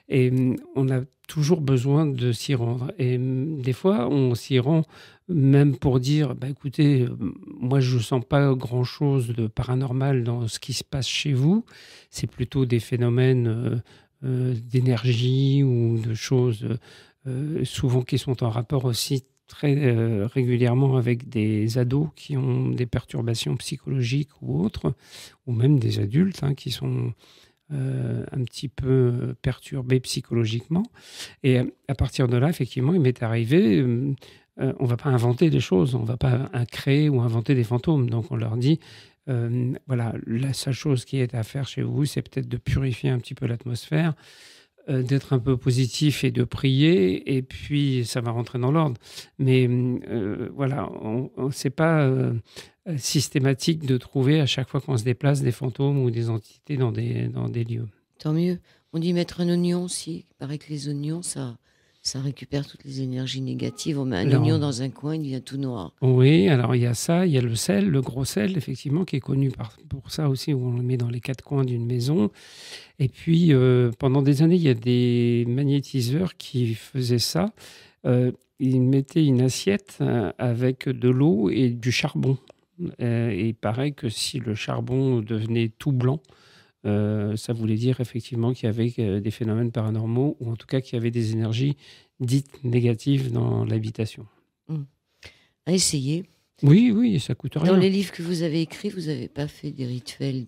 et on a toujours besoin de s'y rendre. Et des fois, on s'y rend même pour dire, écoutez, moi, je ne sens pas grand-chose de paranormal dans ce qui se passe chez vous, c'est plutôt des phénomènes d'énergie ou de choses souvent qui sont en rapport aussi très régulièrement avec des ados qui ont des perturbations psychologiques ou autres, ou même des adultes qui sont un petit peu perturbés psychologiquement. Et à partir de là, effectivement, il m'est arrivé, on ne va pas inventer des choses, on ne va pas créer ou inventer des fantômes. Donc on leur dit, la seule chose qui est à faire chez vous, c'est peut-être de purifier un petit peu l'atmosphère, d'être un peu positif et de prier, et puis ça va rentrer dans l'ordre. Mais c'est pas systématique de trouver à chaque fois qu'on se déplace des fantômes ou des entités dans des lieux. Tant mieux. On dit mettre un oignon aussi. Il paraît que les oignons, ça récupère toutes les énergies négatives. On met un oignon dans un coin, il devient tout noir. Oui, alors il y a ça, il y a le sel, le gros sel, effectivement, qui est connu pour ça aussi, où on le met dans les quatre coins d'une maison. Et puis, pendant des années, il y a des magnétiseurs qui faisaient ça. Ils mettaient une assiette avec de l'eau et du charbon. Et il paraît que si le charbon devenait tout blanc, ça voulait dire effectivement qu'il y avait des phénomènes paranormaux, ou en tout cas qu'il y avait des énergies dites négatives dans l'habitation. Mmh. Essayez. Oui, oui, ça coûte rien. Dans les livres que vous avez écrits, vous n'avez pas fait des rituels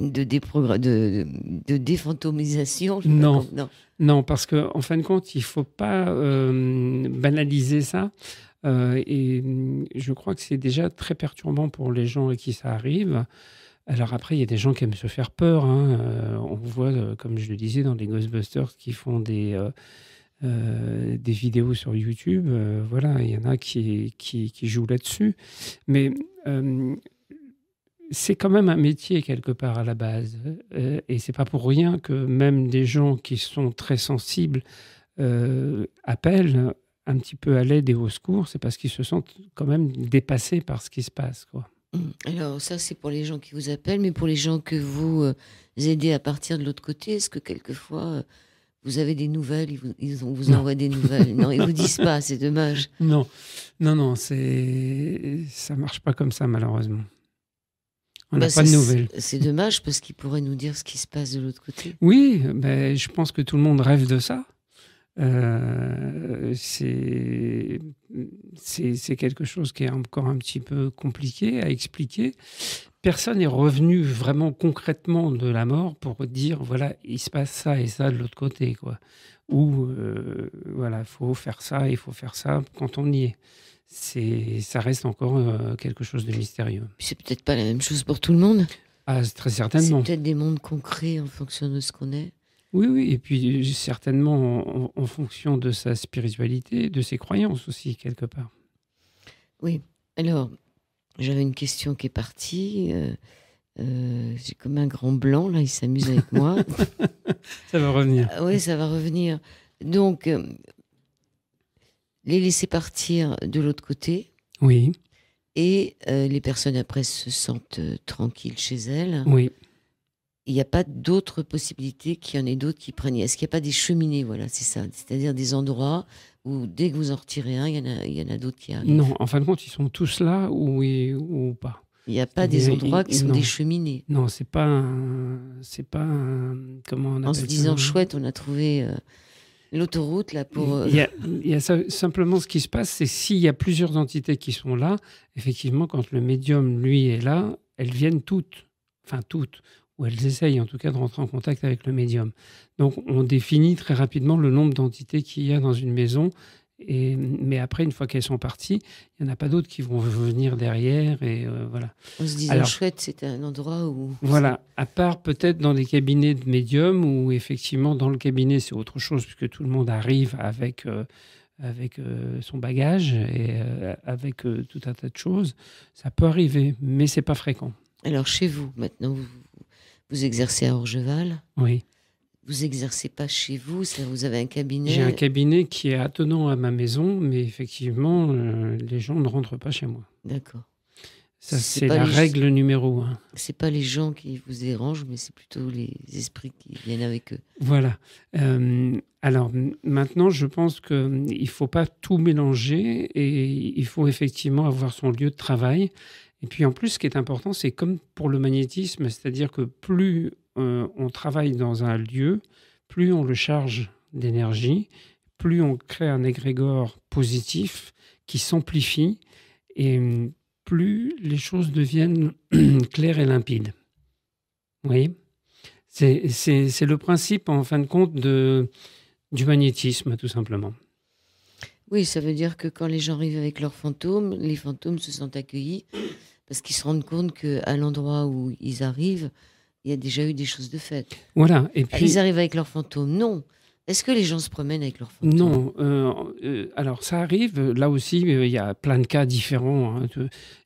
de défantomisation? Non. Non, parce qu'en fin de compte, il ne faut pas banaliser ça. Et je crois que c'est déjà très perturbant pour les gens à qui ça arrive. Alors après, il y a des gens qui aiment se faire peur. Hein. On voit, comme je le disais, dans les Ghostbusters qui font des vidéos sur YouTube. Voilà, il y en a qui jouent là-dessus. Mais c'est quand même un métier quelque part à la base. Et c'est pas pour rien que même des gens qui sont très sensibles appellent un petit peu à l'aide et au secours. C'est parce qu'ils se sentent quand même dépassés par ce qui se passe, quoi. Alors ça, c'est pour les gens qui vous appellent, mais pour les gens que vous aidez à partir de l'autre côté, est-ce que quelquefois vous avez des nouvelles, ils vous envoient des nouvelles? Non, ils ne vous disent pas, c'est dommage. Non, non, non, ça ne marche pas comme ça, malheureusement. On n'a pas de nouvelles. C'est dommage, parce qu'ils pourraient nous dire ce qui se passe de l'autre côté. Oui, ben, je pense que tout le monde rêve de ça. C'est quelque chose qui est encore un petit peu compliqué à expliquer. Personne n'est revenu vraiment concrètement de la mort pour dire voilà, il se passe ça et ça de l'autre côté, quoi. Ou voilà, il faut faire ça, il faut faire ça quand on y est. Ça reste encore quelque chose de mystérieux. C'est peut-être pas la même chose pour tout le monde. Ah, très certainement. C'est peut-être des mondes concrets en fonction de ce qu'on est. Oui, oui, et puis certainement en fonction de sa spiritualité, de ses croyances aussi, quelque part. Oui, alors, j'avais une question qui est partie. J'ai comme un grand blanc, là, il s'amuse avec moi. Ça va revenir. Oui, ça va revenir. Donc, les laisser partir de l'autre côté. Oui. Et les personnes, après, se sentent tranquilles chez elles. Oui. Il n'y a pas d'autres possibilités qu'il y en ait d'autres qui prennent. Est-ce qu'il n'y a pas des cheminées? Voilà, c'est ça. C'est-à-dire des endroits où, dès que vous en retirez un, il y en a d'autres qui arrivent. Non, en fin de compte, ils sont tous là ou pas. Il n'y a pas des endroits qui sont des cheminées. Non, c'est pas un... Comment on appelle ça? En se disant, chouette, on a trouvé l'autoroute là pour... Il y a simplement ce qui se passe, c'est s'il y a plusieurs entités qui sont là, effectivement, quand le médium, lui, est là, elles viennent toutes. Enfin, toutes. Ou elles essayent en tout cas de rentrer en contact avec le médium. Donc on définit très rapidement le nombre d'entités qu'il y a dans une maison, mais après, une fois qu'elles sont parties, il n'y en a pas d'autres qui vont venir derrière. Et voilà. On se disait, chouette, c'était un endroit où... Voilà, à part peut-être dans les cabinets de médium, où effectivement dans le cabinet c'est autre chose, puisque tout le monde arrive avec... avec son bagage et avec tout un tas de choses. Ça peut arriver, mais c'est pas fréquent. Alors chez vous, maintenant, vous exercez à Orgeval. Oui. Vous exercez pas chez vous, vous avez un cabinet. J'ai un cabinet qui est attenant à ma maison, mais effectivement, les gens ne rentrent pas chez moi. D'accord. Ça, c'est la règle numéro 1. C'est pas les gens qui vous dérangent, mais c'est plutôt les esprits qui viennent avec eux. Voilà. Alors, maintenant, je pense qu'il ne faut pas tout mélanger et il faut effectivement avoir son lieu de travail. Et puis, en plus, ce qui est important, c'est comme pour le magnétisme, c'est-à-dire que plus on travaille dans un lieu, plus on le charge d'énergie, plus on crée un égrégore positif qui s'amplifie et... plus les choses deviennent claires et limpides. Vous voyez, c'est le principe, en fin de compte, du magnétisme, tout simplement. Oui, ça veut dire que quand les gens arrivent avec leurs fantômes, les fantômes se sentent accueillis parce qu'ils se rendent compte qu'à l'endroit où ils arrivent, il y a déjà eu des choses de faites. Voilà. Et puis... Ils arrivent avec leurs fantômes, non. Est-ce que les gens se promènent avec leurs fantômes? Non. Alors, ça arrive. Là aussi, il y a plein de cas différents. Hein.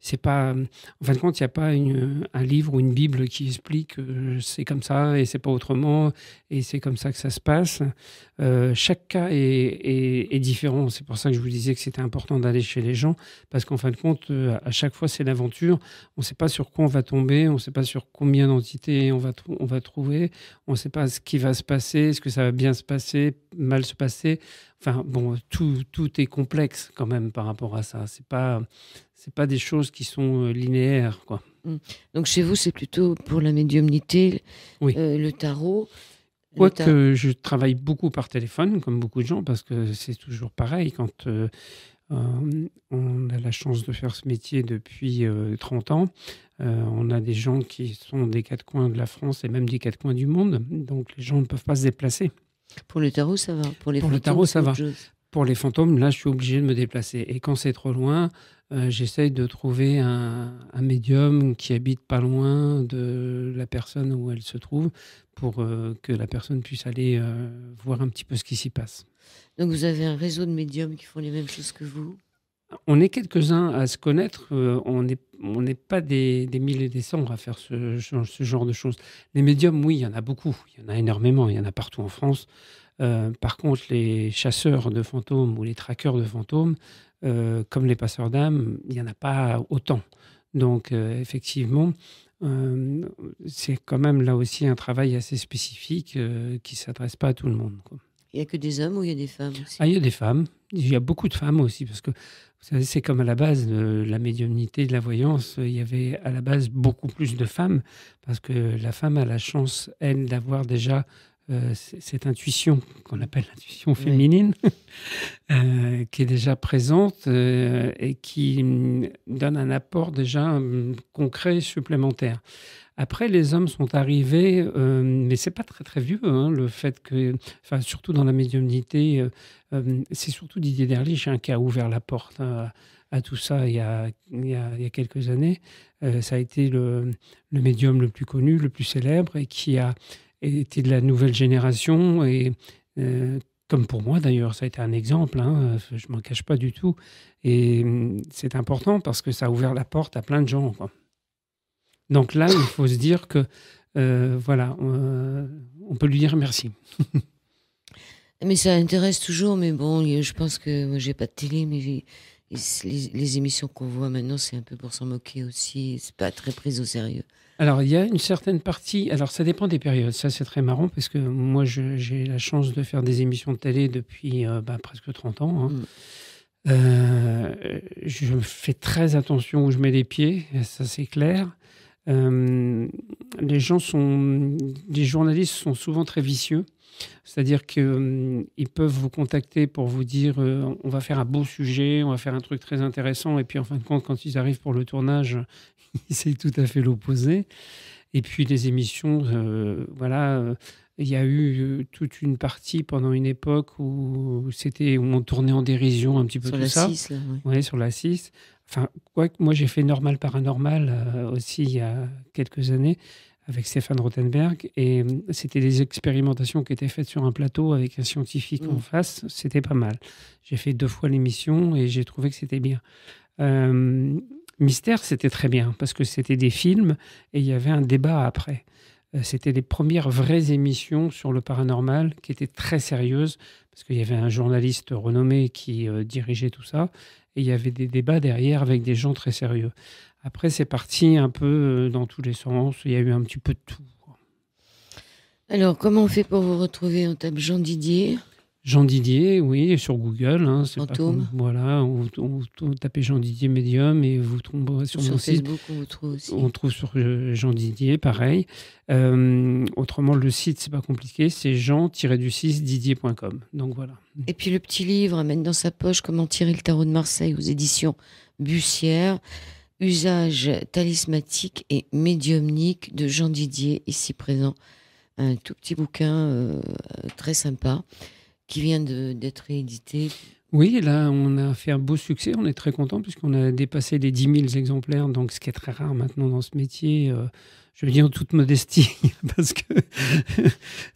C'est pas... En fin de compte, il n'y a pas un livre ou une Bible qui explique c'est comme ça et c'est pas autrement et c'est comme ça que ça se passe. Chaque cas est différent. C'est pour ça que je vous disais que c'était important d'aller chez les gens parce qu'en fin de compte, à chaque fois, c'est l'aventure. On ne sait pas sur quoi on va tomber. On ne sait pas sur combien d'entités on va trouver. On ne sait pas ce qui va se passer. Est-ce que ça va bien se passer? passer, mal se passer. Enfin, bon, tout est complexe quand même par rapport à ça. C'est pas des choses qui sont linéaires, quoi. Donc chez vous, c'est plutôt pour la médiumnité, oui. Le tarot. Quoique je travaille beaucoup par téléphone, comme beaucoup de gens, parce que c'est toujours pareil. Quand on a la chance de faire ce métier depuis 30 ans, on a des gens qui sont des quatre coins de la France et même des quatre coins du monde. Donc les gens ne peuvent pas se déplacer. Pour le tarot, ça va. Pour les fantômes, le tarot, ça va. Pour les fantômes, là, je suis obligé de me déplacer. Et quand c'est trop loin, j'essaye de trouver un médium qui habite pas loin de la personne où elle se trouve pour que la personne puisse aller voir un petit peu ce qui s'y passe. Donc vous avez un réseau de médiums qui font les mêmes choses que vous? On est quelques-uns à se connaître. On n'est pas des mille et des cents à faire ce genre de choses. Les médiums, oui, il y en a beaucoup. Il y en a énormément. Il y en a partout en France. Par contre, les chasseurs de fantômes ou les traqueurs de fantômes, comme les passeurs d'âmes, il n'y en a pas autant. Donc, effectivement, c'est quand même là aussi un travail assez spécifique qui ne s'adresse pas à tout le monde, quoi. Il n'y a que des hommes ou il y a des femmes aussi? Ah, il y a des femmes. Il y a beaucoup de femmes aussi, parce que vous savez, c'est comme à la base de la médiumnité, de la voyance, il y avait à la base beaucoup plus de femmes, parce que la femme a la chance, elle, d'avoir déjà cette intuition, qu'on appelle l'intuition féminine, oui. Qui est déjà présente et qui donne un apport déjà concret supplémentaire. Après, les hommes sont arrivés, mais c'est pas très très vieux, hein, le fait que, enfin, surtout dans la médiumnité, c'est surtout Didier Derlich qui a ouvert la porte à tout ça il y a quelques années. Ça a été le médium le plus connu, le plus célèbre, et qui a été de la nouvelle génération, et comme pour moi d'ailleurs, ça a été un exemple, hein, je m'en cache pas du tout, et c'est important parce que ça a ouvert la porte à plein de gens, quoi. Donc là, il faut se dire que, voilà, on peut lui dire merci. Mais ça intéresse toujours, mais bon, je pense que moi, j'ai pas de télé, mais les émissions qu'on voit maintenant, c'est un peu pour s'en moquer aussi, c'est pas très pris au sérieux. Alors, il y a une certaine partie, alors ça dépend des périodes, ça c'est très marrant, parce que moi, j'ai la chance de faire des émissions de télé depuis presque 30 ans, hein. Je fais très attention où je mets les pieds, ça c'est clair. Les journalistes sont souvent très vicieux, c'est-à-dire qu'ils peuvent vous contacter pour vous dire on va faire un beau sujet, on va faire un truc très intéressant, et puis en fin de compte, quand ils arrivent pour le tournage, c'est tout à fait l'opposé. Et puis les émissions, voilà, il y a eu toute une partie pendant une époque où on tournait en dérision un petit peu sur tout ça. Sur la 6, là, oui. Ouais, sur la 6. Enfin, quoi que moi, j'ai fait Normal, Paranormal aussi il y a quelques années avec Stéphane Rottenberg. Et c'était des expérimentations qui étaient faites sur un plateau avec un scientifique en face. C'était pas mal. J'ai fait 2 fois l'émission et j'ai trouvé que c'était bien. Mystère, c'était très bien parce que c'était des films et il y avait un débat après. C'était les premières vraies émissions sur le paranormal qui étaient très sérieuses parce qu'il y avait un journaliste renommé qui dirigeait tout ça. Et il y avait des débats derrière avec des gens très sérieux. Après, c'est parti un peu dans tous les sens. Il y a eu un petit peu de tout. Alors, comment on fait pour vous retrouver? On tape Jean Didier. Jean Didier, oui, sur Google. Hein, fantôme. Pas, voilà, on tape Jean Didier médium et vous tomberez sur mon site. Sur Facebook, on vous trouve aussi. On trouve sur Jean Didier, pareil. Autrement, le site, c'est pas compliqué, c'est jean-didier.com. Donc voilà. Et puis le petit livre, amène dans sa poche, Comment tirer le tarot de Marseille aux éditions Bussière. Usage talismatique et médiumnique de Jean Didier, ici présent. Un tout petit bouquin très sympa qui vient d'être réédité. Oui, là, on a fait un beau succès. On est très content puisqu'on a dépassé les 10 000 exemplaires, donc ce qui est très rare maintenant dans ce métier. Je veux dire en toute modestie, parce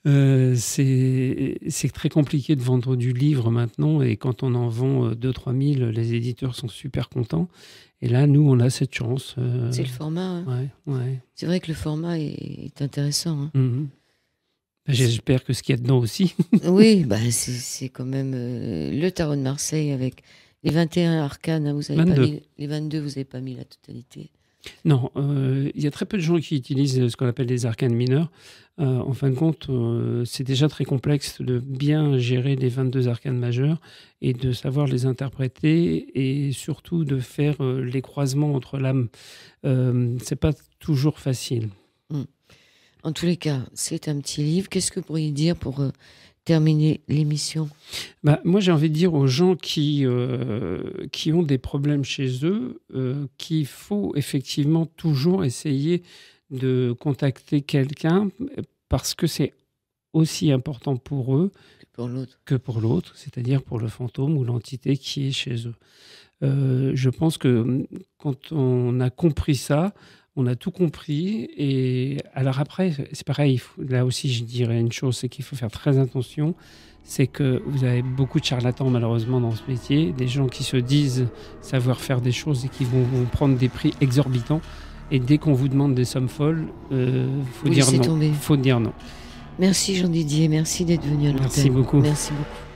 que c'est très compliqué de vendre du livre maintenant. Et quand on en vend 2 000 à 3 000, les éditeurs sont super contents. Et là, nous, on a cette chance. C'est le format. Hein. Ouais, ouais. C'est vrai que le format est intéressant. Hein. Mm-hmm. J'espère que ce qu'il y a dedans aussi. Oui, bah, c'est quand même le tarot de Marseille avec les 21 arcanes. Hein, vous avez 22. Pas mis, les 22, vous n'avez pas mis la totalité. Non, il y a très peu de gens qui utilisent ce qu'on appelle les arcanes mineurs. En fin de compte, c'est déjà très complexe de bien gérer les 22 arcanes majeures et de savoir les interpréter et surtout de faire les croisements entre l'âme. C'est pas toujours facile. Mmh. En tous les cas, c'est un petit livre. Qu'est-ce que vous pourriez dire pour terminer l'émission? Bah, moi, j'ai envie de dire aux gens qui ont des problèmes chez eux qu'il faut effectivement toujours essayer de contacter quelqu'un parce que c'est aussi important pour eux que pour l'autre, c'est-à-dire pour le fantôme ou l'entité qui est chez eux. Je pense que quand on a compris ça, on a tout compris. Et alors après, c'est pareil, là aussi je dirais une chose, c'est qu'il faut faire très attention, c'est que vous avez beaucoup de charlatans malheureusement dans ce métier, des gens qui se disent savoir faire des choses et qui vont vous prendre des prix exorbitants. Et dès qu'on vous demande des sommes folles, il faut dire non. Merci Jean Didier, merci d'être venu à l'antenne. Merci beaucoup. Merci beaucoup.